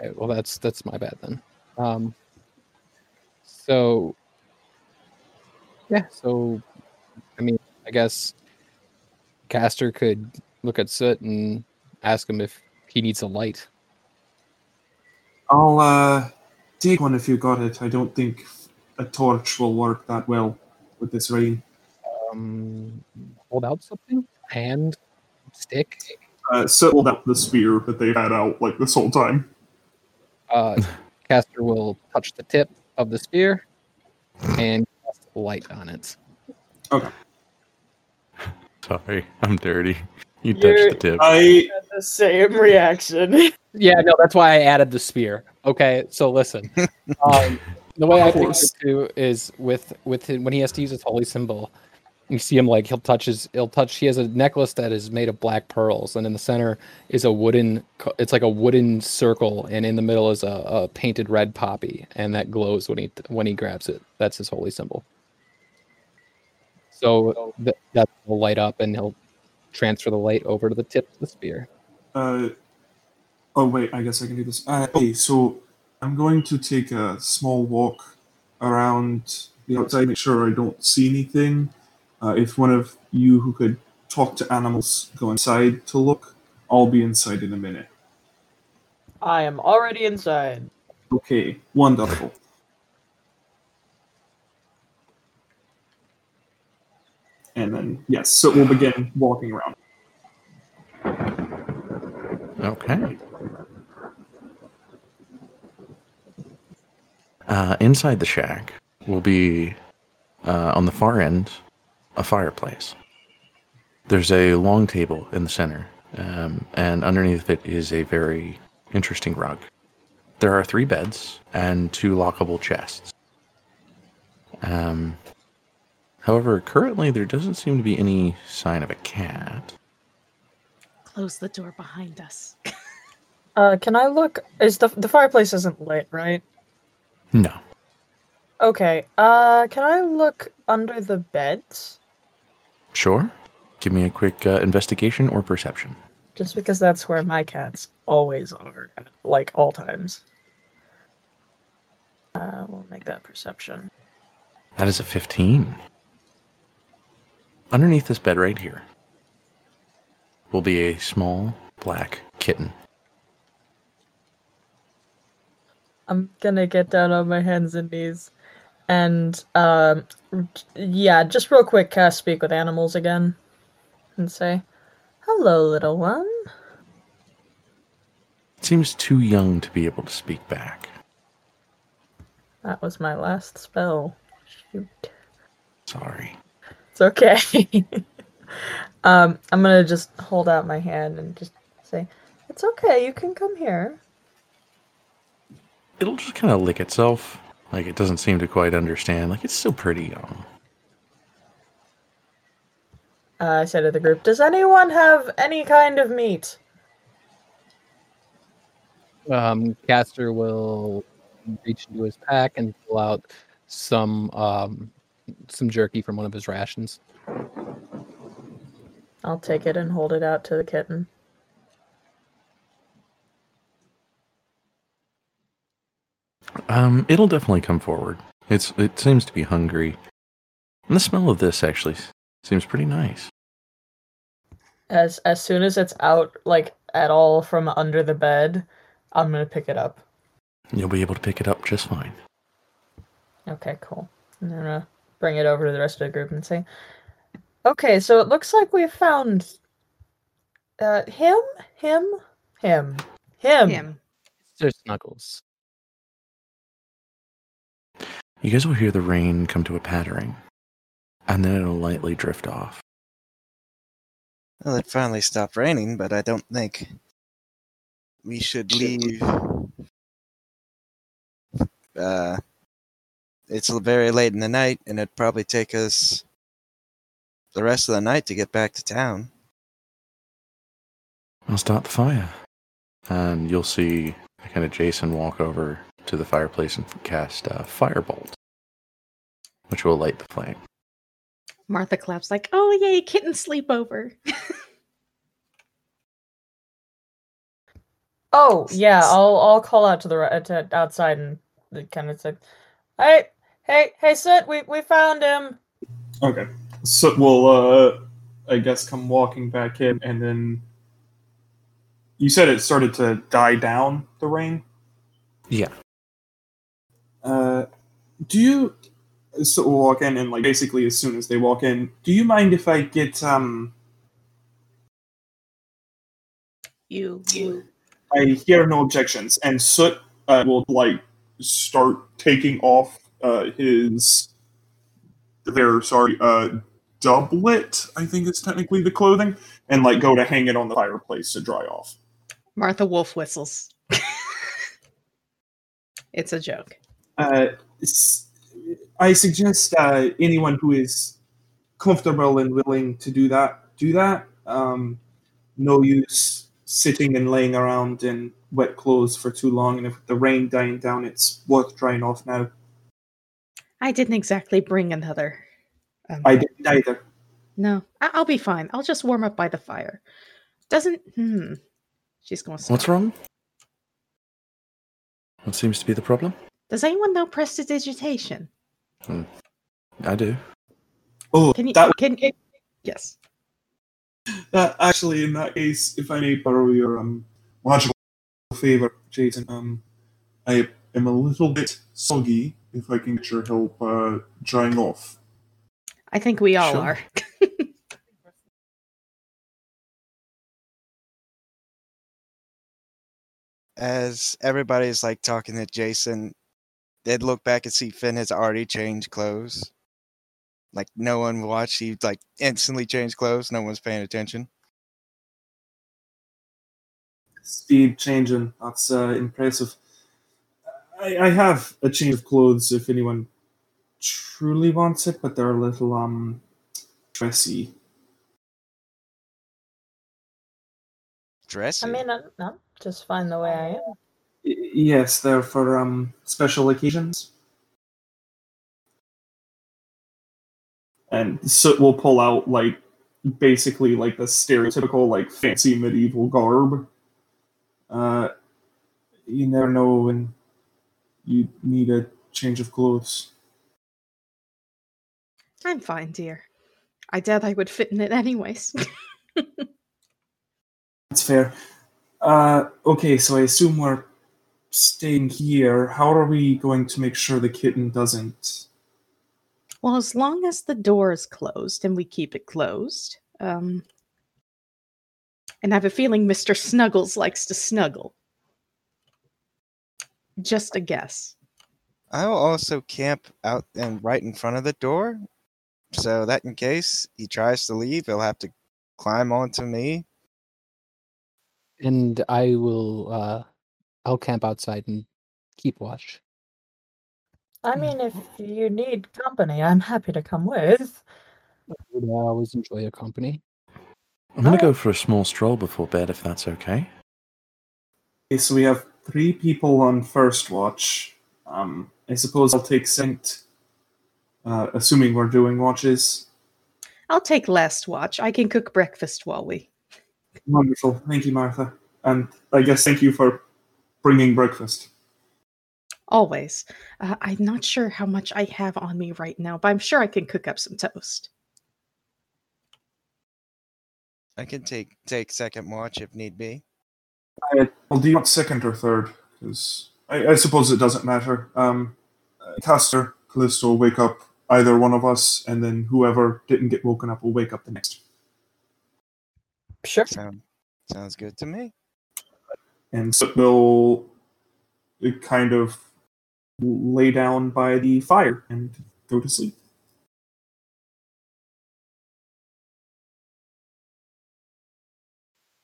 Okay, well, that's my bad then. So, I mean, I guess Caster could look at Soot and ask him if he needs a light. I'll take one if you got it. I don't think a torch will work that well with this rain. Hold out something? Hand? Stick? So hold out the spear that they've had out like this whole time. Caster will touch the tip of the spear and cast light on it. Okay. Sorry, I'm dirty. You touched the tip. I had the same reaction. Yeah, no, that's why I added the spear. Okay, so listen. The way I think it too is with him, when he has to use his holy symbol, you see him like he has a necklace that is made of black pearls, and in the center is a wooden circle, and in the middle is a painted red poppy, and that glows when he grabs it. That's his holy symbol. So that will light up, and he'll transfer the light over to the tip of the spear. Oh, wait, I guess I can do this. Okay, so I'm going to take a small walk around the outside, make sure I don't see anything. If one of you who could talk to animals go inside to look, I'll be inside in a minute. I am already inside. Okay, wonderful. And then, yes, so we'll begin walking around. Okay. Inside the shack will be, on the far end, a fireplace. There's a long table in the center, and underneath it is a very interesting rug. There are 3 beds and 2 lockable chests. However, currently there doesn't seem to be any sign of a cat. Close the door behind us. Can I look? Is the fireplace isn't lit, right? No. Okay. Can I look under the beds? Sure. Give me a quick investigation or perception. Just because that's where my cats always are, like all times. We'll make that perception. That is a 15. Underneath this bed right here will be a small black kitten. I'm gonna get down on my hands and knees. And, just real quick, speak with animals again. And say, hello, little one. seems too young to be able to speak back. That was my last spell. Shoot. Sorry. It's okay. I'm going to just hold out my hand and just say, it's okay, you can come here. It'll just kind of lick itself. Like, it doesn't seem to quite understand. Like, it's still pretty young. I said to the group, does anyone have any kind of meat? Caster will reach into his pack and pull out some jerky from one of his rations. I'll take it and hold it out to the kitten. It'll definitely come forward. It seems to be hungry. And the smell of this actually seems pretty nice. As soon as it's out, like, at all from under the bed, I'm going to pick it up. You'll be able to pick it up just fine. Okay, cool. I'm going to bring it over to the rest of the group and say, okay, so it looks like we've found him. Mr. Snuggles. You guys will hear the rain come to a pattering, and then it'll lightly drift off. Well, it finally stopped raining, but I don't think we should leave. It's very late in the night, and it'd probably take us the rest of the night to get back to town. I'll start the fire. And you'll see kind of Jason walk over to the fireplace and cast a firebolt, which will light the flame. Martha claps like, oh yay, kitten sleepover. Oh, yeah, I'll call out to the outside and kind of say, hey, Soot, we found him. Okay. Soot will, I guess, come walking back in, and then you said it started to die down, the rain? Yeah. Do you... So we'll walk in, and, like, basically as soon as they walk in, do you mind if I get, You. I hear no objections, and Soot will, like, start taking off his doublet, I think is technically the clothing, and, like, go to hang it on the fireplace to dry off. Martha Wolf whistles. It's a joke. I suggest anyone who is comfortable and willing to do that. No use sitting and laying around in wet clothes for too long, and if the rain dying down, it's worth drying off now. I didn't exactly bring another. I didn't either. No, I'll be fine. I'll just warm up by the fire. She's going to stop. What's wrong? What seems to be the problem? Does anyone know prestidigitation? I do. Oh, yes. Actually, in that case, if I may borrow your logical favor, Jason, I am a little bit soggy. If I can get your help drying off, I think we all are. As everybody's like talking to Jason, they'd look back and see Finn has already changed clothes. Like, no one watched. He like instantly changed clothes. No one's paying attention. Speed changing. That's impressive. I have a change of clothes if anyone truly wants it, but they're a little dressy. Dressy? I mean, I'm just fine the way I am. Yes, they're for special occasions. And so we'll pull out, like, basically, like, the stereotypical, like, fancy medieval garb. You never know when you need a change of clothes. I'm fine, dear. I doubt I would fit in it anyways. That's fair. Okay, so I assume we're staying here. How are we going to make sure the kitten doesn't? Well, as long as the door is closed and we keep it closed. And I have a feeling Mr. Snuggles likes to snuggle. just a guess. I'll also camp out and right in front of the door, so that in case he tries to leave, he'll have to climb onto me. And I will, I'll camp outside and keep watch. I mean, if you need company, I'm happy to come with. I would always enjoy your company. I'm going to go for a small stroll before bed, if that's okay. Okay, so we have 3 people on first watch. I suppose I'll take Saint, assuming we're doing watches. I'll take last watch. I can cook breakfast while we... Wonderful. Thank you, Martha. And I guess thank you for bringing breakfast. Always. I'm not sure how much I have on me right now, but I'm sure I can cook up some toast. I can take second watch if need be. Well, do you want second or third? Because I suppose it doesn't matter. Caster, Callisto will wake up either one of us, and then whoever didn't get woken up will wake up the next. Sure. Sounds good to me. And so we'll kind of lay down by the fire and go to sleep.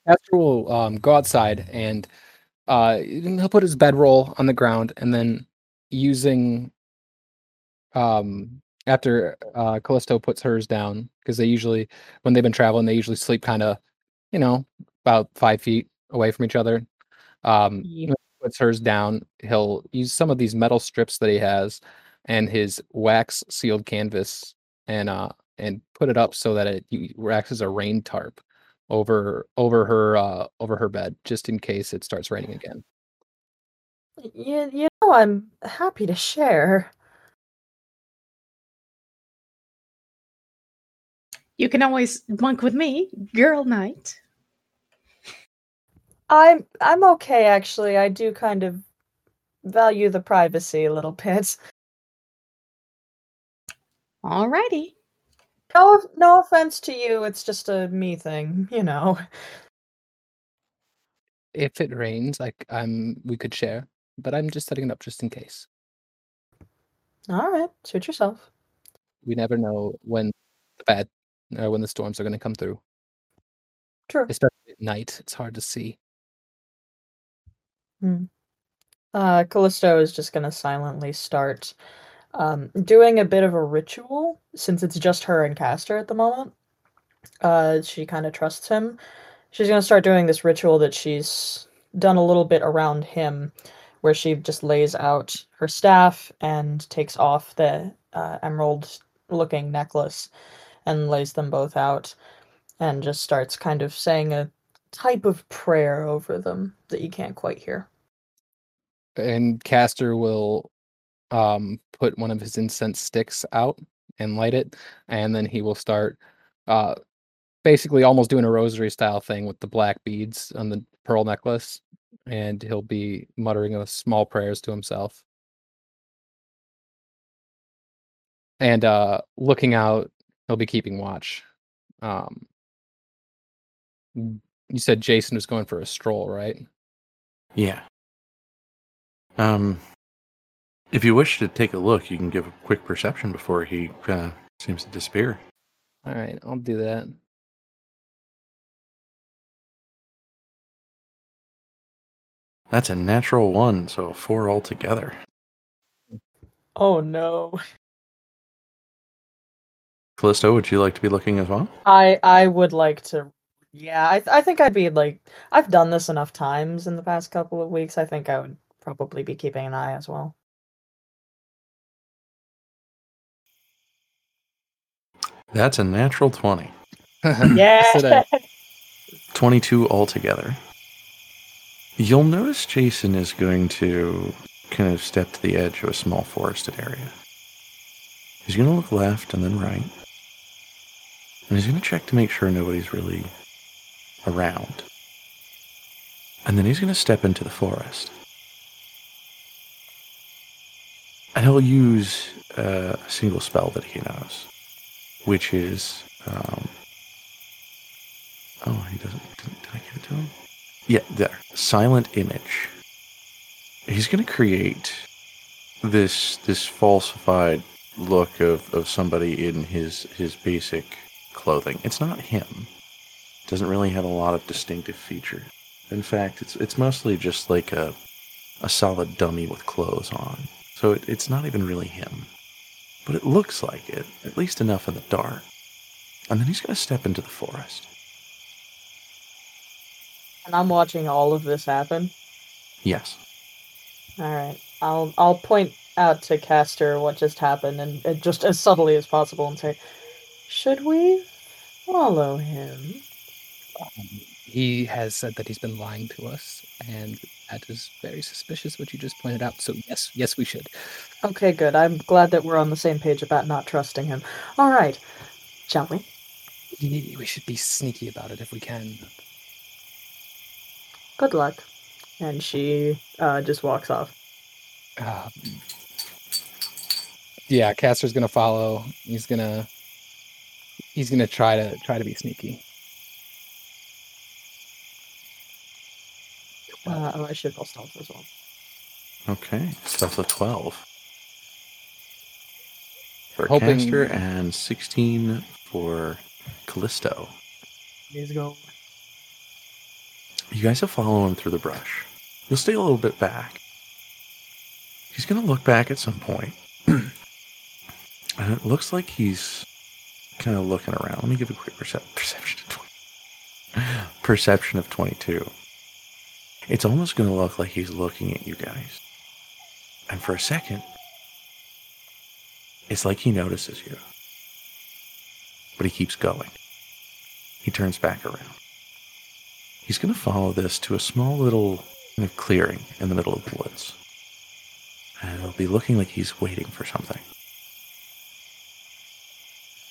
After we'll go outside and he'll put his bedroll on the ground, and then using after Callisto puts hers down, because they usually, when they've been traveling, they usually sleep kind of, you know, about 5 feet away from each other. Puts hers down. He'll use some of these metal strips that he has and his wax sealed canvas and put it up so that it acts as a rain tarp over her bed, just in case it starts raining again. You know, I'm happy to share. You can always bunk with me, girl night. I'm okay, actually. I do kind of value the privacy a little bit. Alrighty. No offense to you, it's just a me thing, you know. If it rains, we could share, but I'm just setting it up just in case. Alright, suit yourself. We never know when when the storms are going to come through. True. Especially at night, it's hard to see. Callisto is just going to silently start doing a bit of a ritual, since it's just her and Caster at the moment. She kind of trusts him. She's going to start doing this ritual that she's done a little bit around him, where she just lays out her staff and takes off the emerald-looking necklace and lays them both out and just starts kind of saying a type of prayer over them that you can't quite hear. And Caster will put one of his incense sticks out and light it, and then he will start basically almost doing a rosary style thing with the black beads on the pearl necklace, and he'll be muttering small prayers to himself. And looking out, he'll be keeping watch. You said Jason was going for a stroll, right? Yeah. If you wish to take a look, you can give a quick perception before he kind of seems to disappear. All right, I'll do that. That's a natural 1, so 4 altogether. Oh, no. Callisto, would you like to be looking as well? I would like to. Yeah, I think I'd be like, I've done this enough times in the past couple of weeks. I think I would probably be keeping an eye as well. That's a natural 20. Yeah. 22 altogether. You'll notice Jason is going to kind of step to the edge of a small forested area. He's going to look left and then right. And he's going to check to make sure nobody's really around. And then he's going to step into the forest. And he'll use a single spell that he knows, which is... Did I give it to him? Yeah, there. Silent Image. he's going to create this falsified look of somebody in his basic clothing. It's not him. Doesn't really have a lot of distinctive features. In fact, it's mostly just like a solid dummy with clothes on. So it's not even really him. But it looks like it, at least enough in the dark. And then he's going to step into the forest. And I'm watching all of this happen? Yes. Alright. I'll point out to Caster what just happened, and just as subtly as possible, and say, should we follow him? He has said that he's been lying to us, and that is very suspicious, what you just pointed out. So yes, we should. Okay, good. I'm glad that we're on the same page about not trusting him. All right. Shall we? We should be sneaky about it if we can. Good luck. And she just walks off. Yeah, Caster's going to follow. He's going to try to be sneaky. I should roll stealth as well. Okay, stealth of 12 for Caster and 16 for Callisto. Let's go. You guys will follow him through the brush. You'll stay a little bit back. He's going to look back at some point, and it looks like he's kind of looking around. Let me give a quick perception of 22. It's almost going to look like he's looking at you guys. And for a second, it's like he notices you. But he keeps going. He turns back around. He's going to follow this to a small little kind of clearing in the middle of the woods. And it'll be looking like he's waiting for something.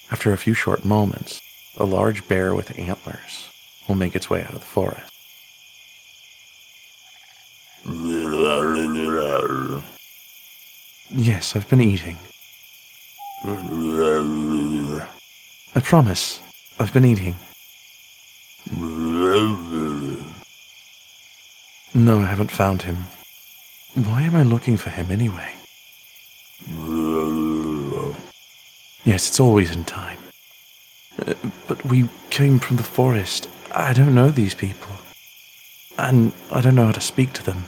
After a few short moments, a large bear with antlers will make its way out of the forest. Yes, I've been eating. I promise, I've been eating. No, I haven't found him. Why am I looking for him anyway? Yes, it's always in time. But we came from the forest. I don't know these people. And I don't know how to speak to them.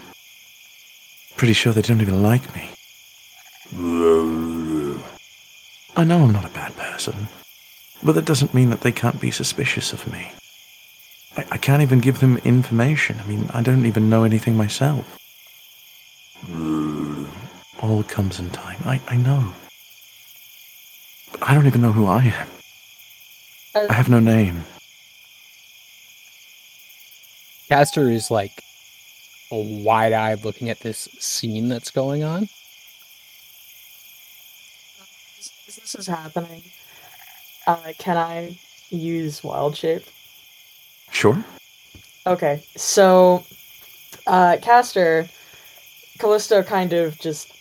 Pretty sure they don't even like me. I know I'm not a bad person, but that doesn't mean that they can't be suspicious of me. I can't even give them information. I mean, I don't even know anything myself. All comes in time. I know. But I don't even know who I am. I have no name. Caster is like wide-eyed looking at this scene that's going on. As this is happening, can I use Wild Shape? Sure. Okay, so Caster, Callisto kind of just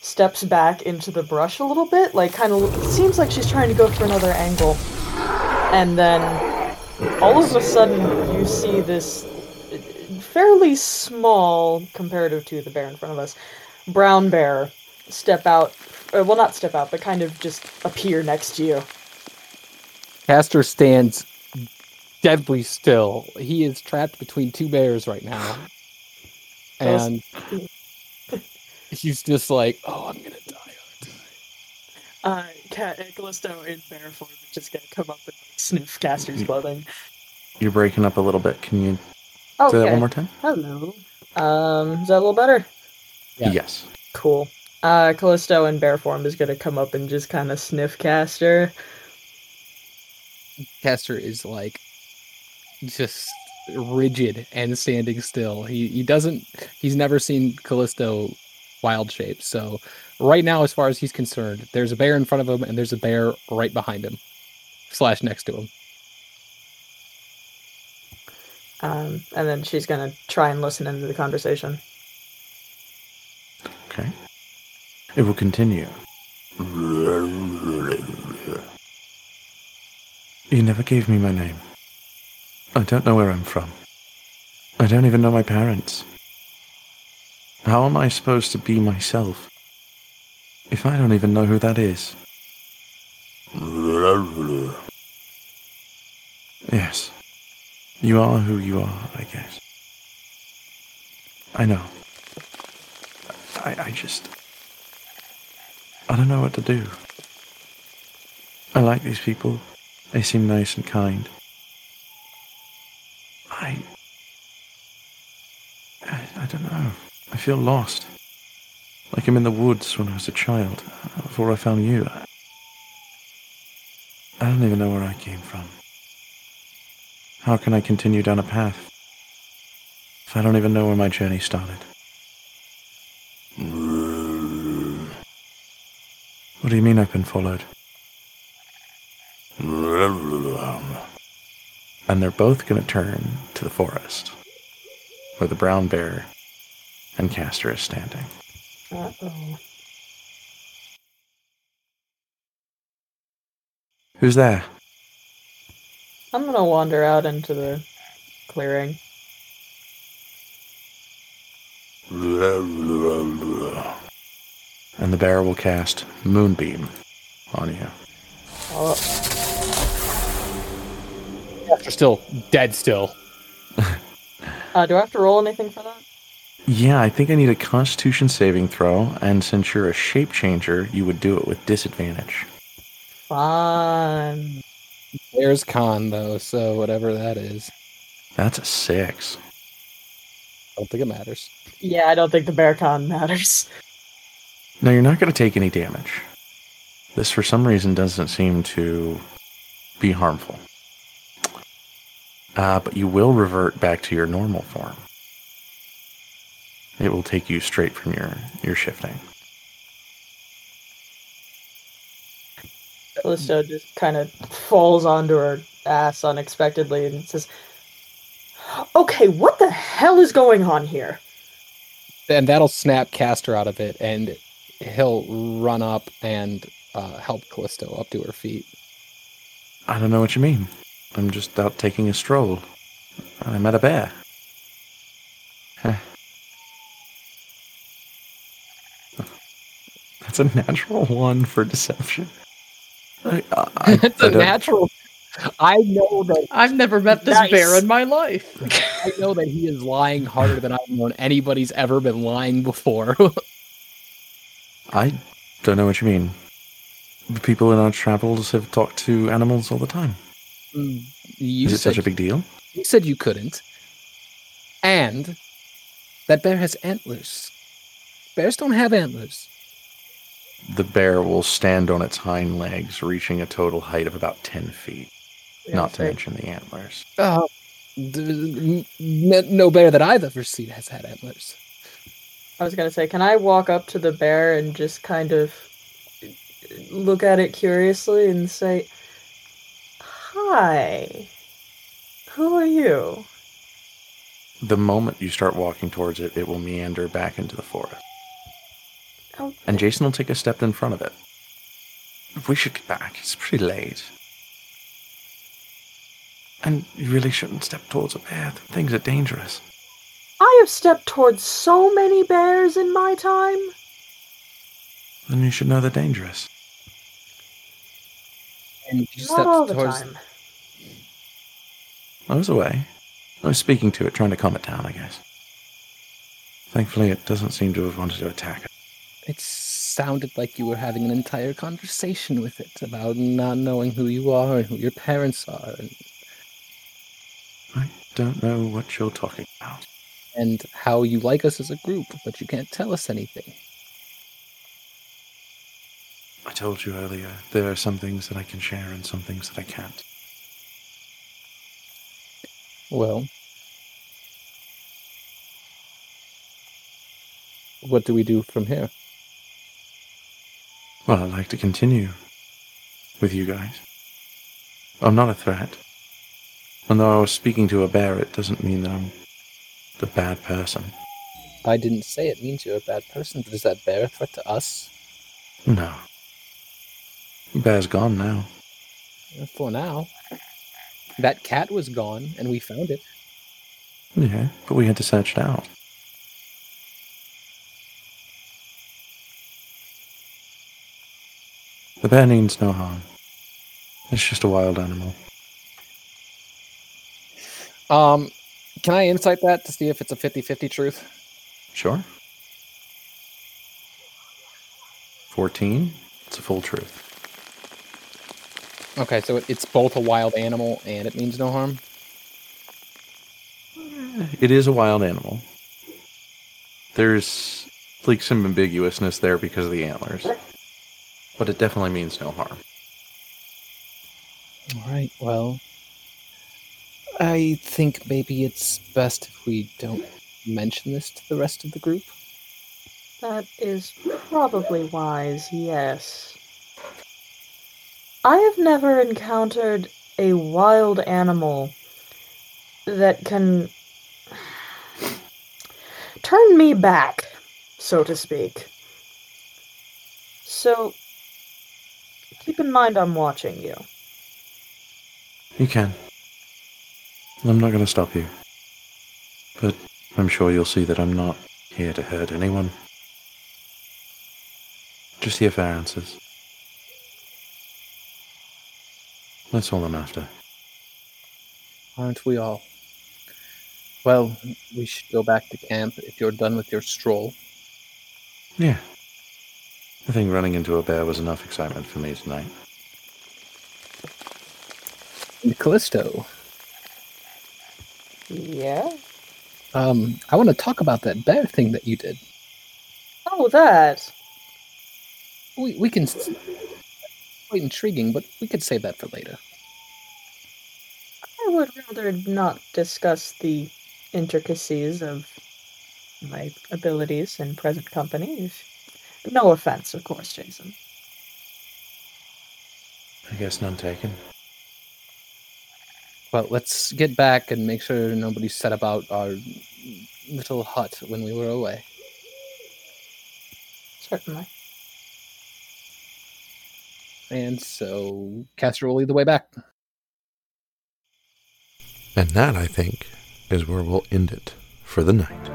steps back into the brush a little bit, like kind of seems like she's trying to go for another angle, and then all of a sudden you see this fairly small, comparative to the bear in front of us, brown bear step out, well, not step out, but kind of just appear next to you. Caster stands deadly still. He is trapped between two bears right now. And he's just like, oh, I'm going to die. Callisto in bear form is just going to come up and like, sniff Caster's clothing. You're breaking up a little bit. Can you say that one more time? Hello. Is that a little better? Yeah. Yes. Cool. Callisto in bear form is going to come up and just kind of sniff Caster. Caster is like just rigid and standing still. He's never seen Callisto wild shape. So right now, as far as he's concerned, there's a bear in front of him and there's a bear right behind him / next to him. And then she's going to try and listen into the conversation. Okay. It will continue. You never gave me my name. I don't know where I'm from. I don't even know my parents. How am I supposed to be myself if I don't even know who that is? Yes. You are who you are, I guess. I know. I just... I don't know what to do. I like these people. They seem nice and kind. I don't know. I feel lost. Like I'm in the woods when I was a child, before I found you. I don't even know where I came from. How can I continue down a path if I don't even know where my journey started? What do you mean I've been followed? And they're both going to turn to the forest, where the brown bear and Caster is standing. Uh-oh. Who's there? I'm going to wander out into the clearing. And the bear will cast Moonbeam on you. Oh. Caster still dead still. Do I have to roll anything for that? Yeah, I think I need a Constitution saving throw, and since you're a shape changer, you would do it with disadvantage. Fun. There's con, though, so whatever that is. That's a 6. I don't think it matters. Yeah, I don't think the bear con matters. Now, you're not going to take any damage. This, for some reason, doesn't seem to be harmful. But you will revert back to your normal form. It will take you straight from your shifting. Callisto just kind of falls onto her ass unexpectedly and says, "Okay, what the hell is going on here?" And that'll snap Caster out of it, and he'll run up and help Callisto up to her feet. I don't know what you mean. I'm just out taking a stroll. I met a bear. That's a natural one for deception. It's a natural. I know that I've never met this bear in my life. I know that he is lying harder than I've known anybody's ever been lying before. I don't know what you mean. People in our travels have talked to animals all the time. Is it such a big deal? You said you couldn't. And that bear has antlers. Bears don't have antlers. The bear will stand on its hind legs, reaching a total height of about 10 feet. Yeah, not to mention the antlers. No bear that I've ever seen has had antlers. I was going to say, can I walk up to the bear and just kind of look at it curiously and say, "Hi, who are you?" The moment you start walking towards it, it will meander back into the forest. Okay. And Jason will take a step in front of it. We should get back. It's pretty late. And you really shouldn't step towards a bear. Things are dangerous. I have stepped towards so many bears in my time. Then you should know they're dangerous. And you not all the time. I was away. I was speaking to it, trying to calm it down, I guess. Thankfully, it doesn't seem to have wanted to attack us. It sounded like you were having an entire conversation with it about not knowing who you are and who your parents are. And I don't know what you're talking about. And how you like us as a group, but you can't tell us anything. I told you earlier, there are some things that I can share and some things that I can't. Well, what do we do from here? Well, I'd like to continue with you guys. I'm not a threat. And though I was speaking to a bear, it doesn't mean that I'm the bad person. I didn't say it means you're a bad person, but is that bear a threat to us? No. Bear's gone now. For now. That cat was gone, and we found it. Yeah, but we had to search it out. bear means no harm. It's just a wild animal. Can I insight that to see if it's a 50-50 truth? Sure. 14. It's a full truth. Okay, so it's both a wild animal and it means no harm? It is a wild animal. There's like some ambiguousness there because of the antlers. But it definitely means no harm. All right, well, I think maybe it's best if we don't mention this to the rest of the group. That is probably wise, yes. I have never encountered a wild animal that can turn me back, so to speak. So, keep in mind I'm watching you. You can. I'm not going to stop you. But I'm sure you'll see that I'm not here to hurt anyone. Just here for answers. That's all I'm after. Aren't we all? Well, we should go back to camp if you're done with your stroll. Yeah. I think running into a bear was enough excitement for me tonight. And Callisto. Yeah? I want to talk about that bear thing that you did. Oh, that. We can... Quite intriguing, but we could save that for later. I would rather not discuss the intricacies of my abilities in present company. No offense, of course, Jason. I guess none taken. Well, let's get back and make sure nobody set about our little hut when we were away. Certainly. And so, Caster will lead the way back. And that, I think, is where we'll end it for the night.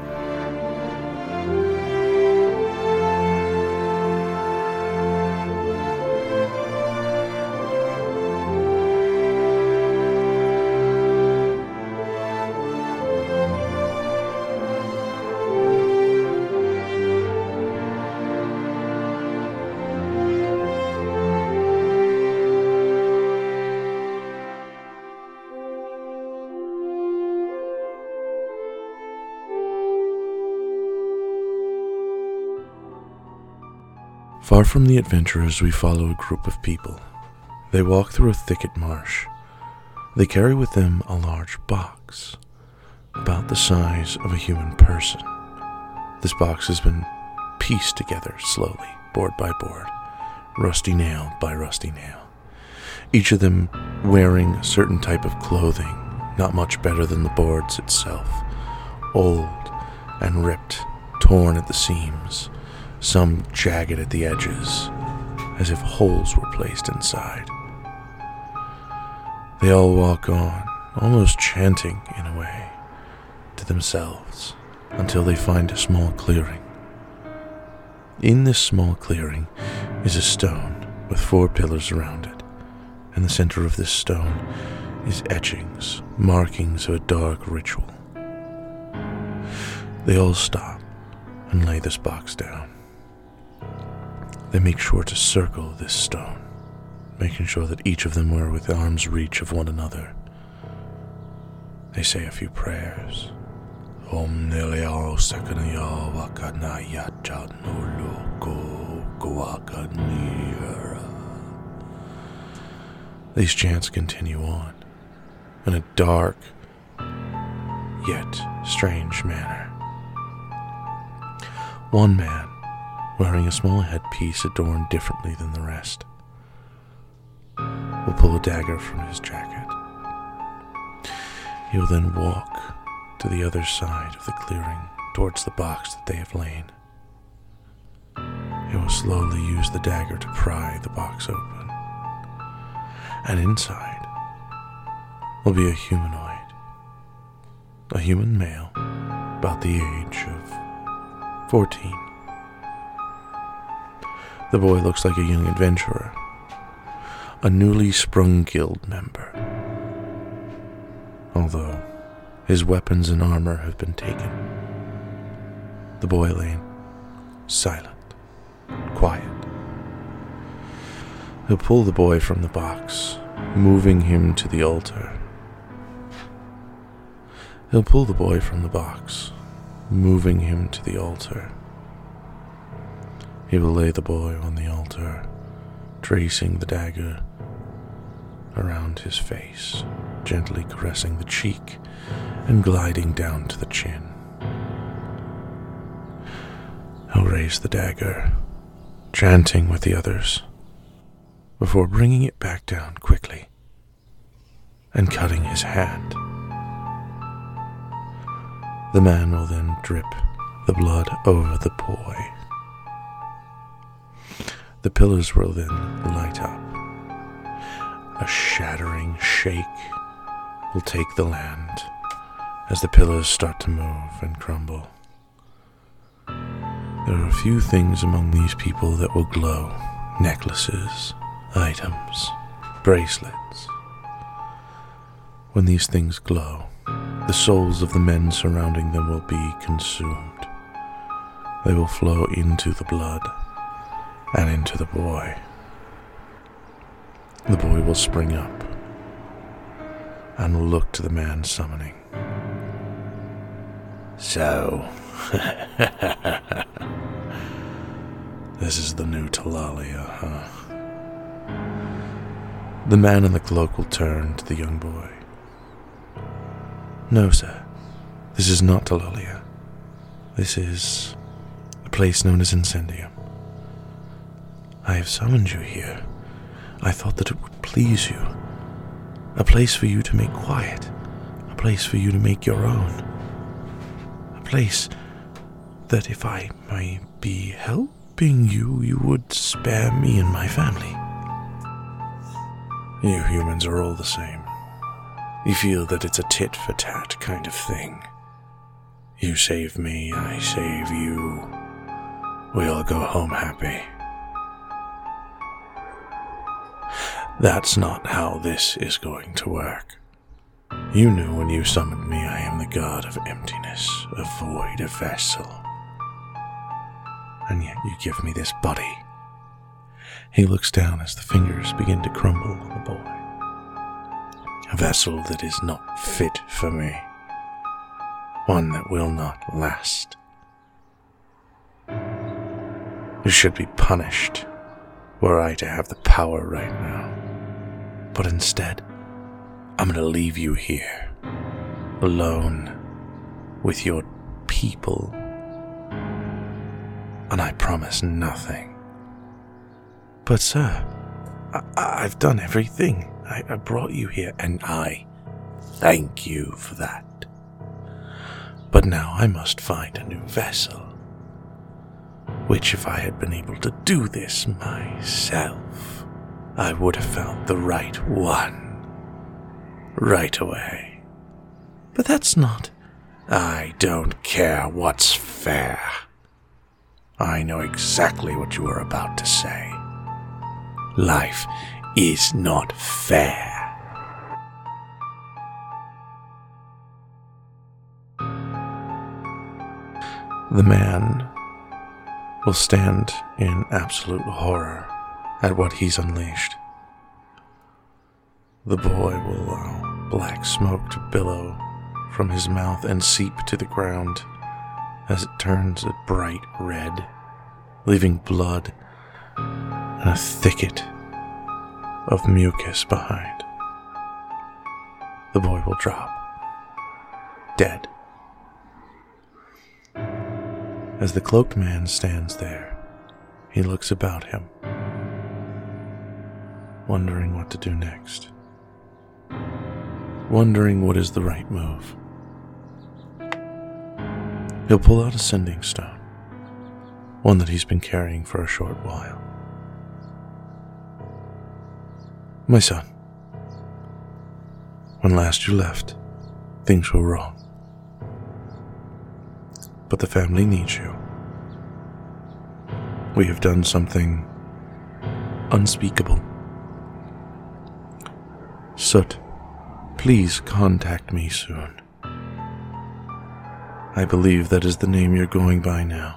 Far from the adventurers, we follow a group of people. They walk through a thicket marsh. They carry with them a large box, about the size of a human person. This box has been pieced together slowly, board by board, rusty nail by rusty nail. Each of them wearing a certain type of clothing, not much better than the boards itself. Old and ripped, torn at the seams. Some jagged at the edges, as if holes were placed inside. They all walk on, almost chanting in a way, to themselves, until they find a small clearing. In this small clearing is a stone with 4 pillars around it. In the center of this stone is etchings, markings of a dark ritual. They all stop and lay this box down. They make sure to circle this stone, making sure that each of them were within arm's reach of one another. They say a few prayers. Om Nileo Sakanayo Wakanaya Chatnoloko Gwakanira. These chants continue on, in a dark, yet strange manner. One man, wearing a small headpiece adorned differently than the rest, will pull a dagger from his jacket. He'll then walk to the other side of the clearing, towards the box that they have lain. He will slowly use the dagger to pry the box open. And inside will be a humanoid. A human male, about the age of 14. The boy looks like a young adventurer, a newly sprung guild member, although his weapons and armor have been taken. The boy lay silent, quiet. He'll pull the boy from the box, moving him to the altar. He'll pull the boy from the box, moving him to the altar. He will lay the boy on the altar, tracing the dagger around his face, gently caressing the cheek and gliding down to the chin. He'll raise the dagger, chanting with the others, before bringing it back down quickly and cutting his hand. The man will then drip the blood over the boy. The pillars will then light up. A shattering shake will take the land as the pillars start to move and crumble. There are a few things among these people that will glow. Necklaces, items, bracelets. When these things glow, the souls of the men surrounding them will be consumed. They will flow into the blood and into the boy. The boy will spring up and will look to the man summoning. So, this is the new Talalia, huh? The man in the cloak will turn to the young boy. No, sir. This is not Talalia. This is a place known as Incendium. I have summoned you here. I thought that it would please you. A place for you to make quiet. A place for you to make your own. A place that if I may be helping you, you would spare me and my family. You humans are all the same. You feel that it's a tit-for-tat kind of thing. You save me, I save you. We all go home happy. That's not how this is going to work. You knew when you summoned me I am the god of emptiness, a void, a vessel. And yet you give me this body. He looks down as the fingers begin to crumble on the boy. A vessel that is not fit for me. One that will not last. You should be punished, were I to have the power right now. But instead, I'm going to leave you here, alone, with your people. And I promise nothing. But sir, I've done everything. I brought you here, and I thank you for that. But now I must find a new vessel. Which, if I had been able to do this myself, I would have found the right one. Right away. But that's not... I don't care what's fair. I know exactly what you were about to say. Life is not fair. The man will stand in absolute horror at what he's unleashed. The boy will allow black smoke to billow from his mouth and seep to the ground as it turns a bright red, leaving blood and a thicket of mucus behind. The boy will drop, dead. As the cloaked man stands there, he looks about him, wondering what to do next, wondering what is the right move. He'll pull out a sending stone, one that he's been carrying for a short while. My son, when last you left, things were wrong. But the family needs you. We have done something unspeakable, Soot, please contact me soon. I believe that is the name you're going by now.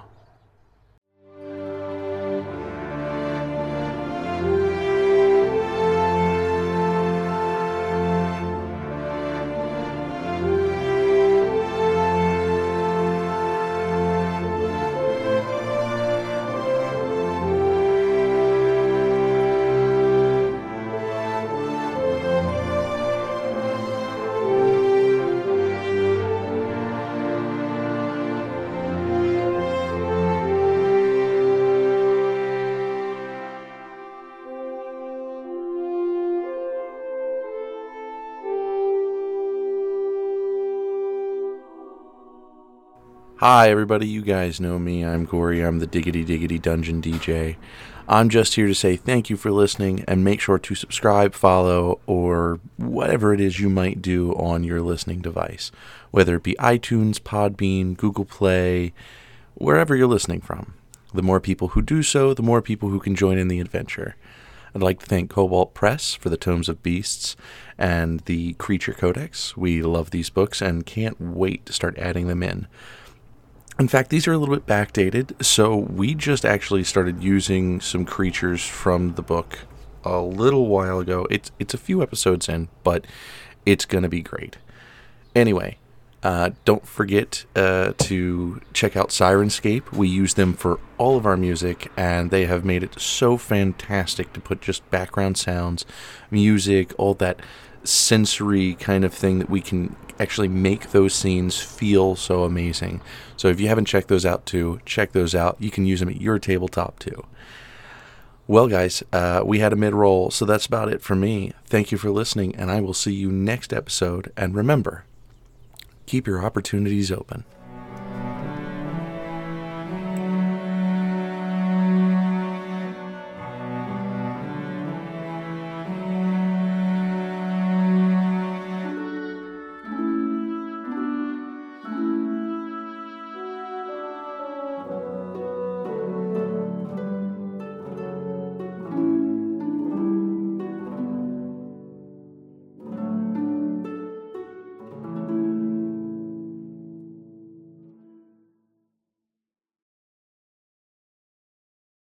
Hi everybody, you guys know me, I'm Corey, I'm the Diggity Diggity Dungeon DJ. I'm just here to say thank you for listening, and make sure to subscribe, follow, or whatever it is you might do on your listening device. Whether it be iTunes, Podbean, Google Play, wherever you're listening from. The more people who do so, the more people who can join in the adventure. I'd like to thank Cobalt Press for the Tomes of Beasts and the Creature Codex. We love these books and can't wait to start adding them in. In fact, these are a little bit backdated, so we just actually started using some creatures from the book a little while ago. It's a few episodes in, but it's going to be great. Anyway, don't forget to check out Sirenscape. We use them for all of our music, and they have made it so fantastic to put just background sounds, music, all that sensory kind of thing that we can actually make those scenes feel so amazing. So if you haven't checked those out too, check those out. You can use them at your tabletop too. Well guys, we had a mid-roll, so that's about it for me. Thank you for listening, and I will see you next episode. And remember, keep your opportunities open.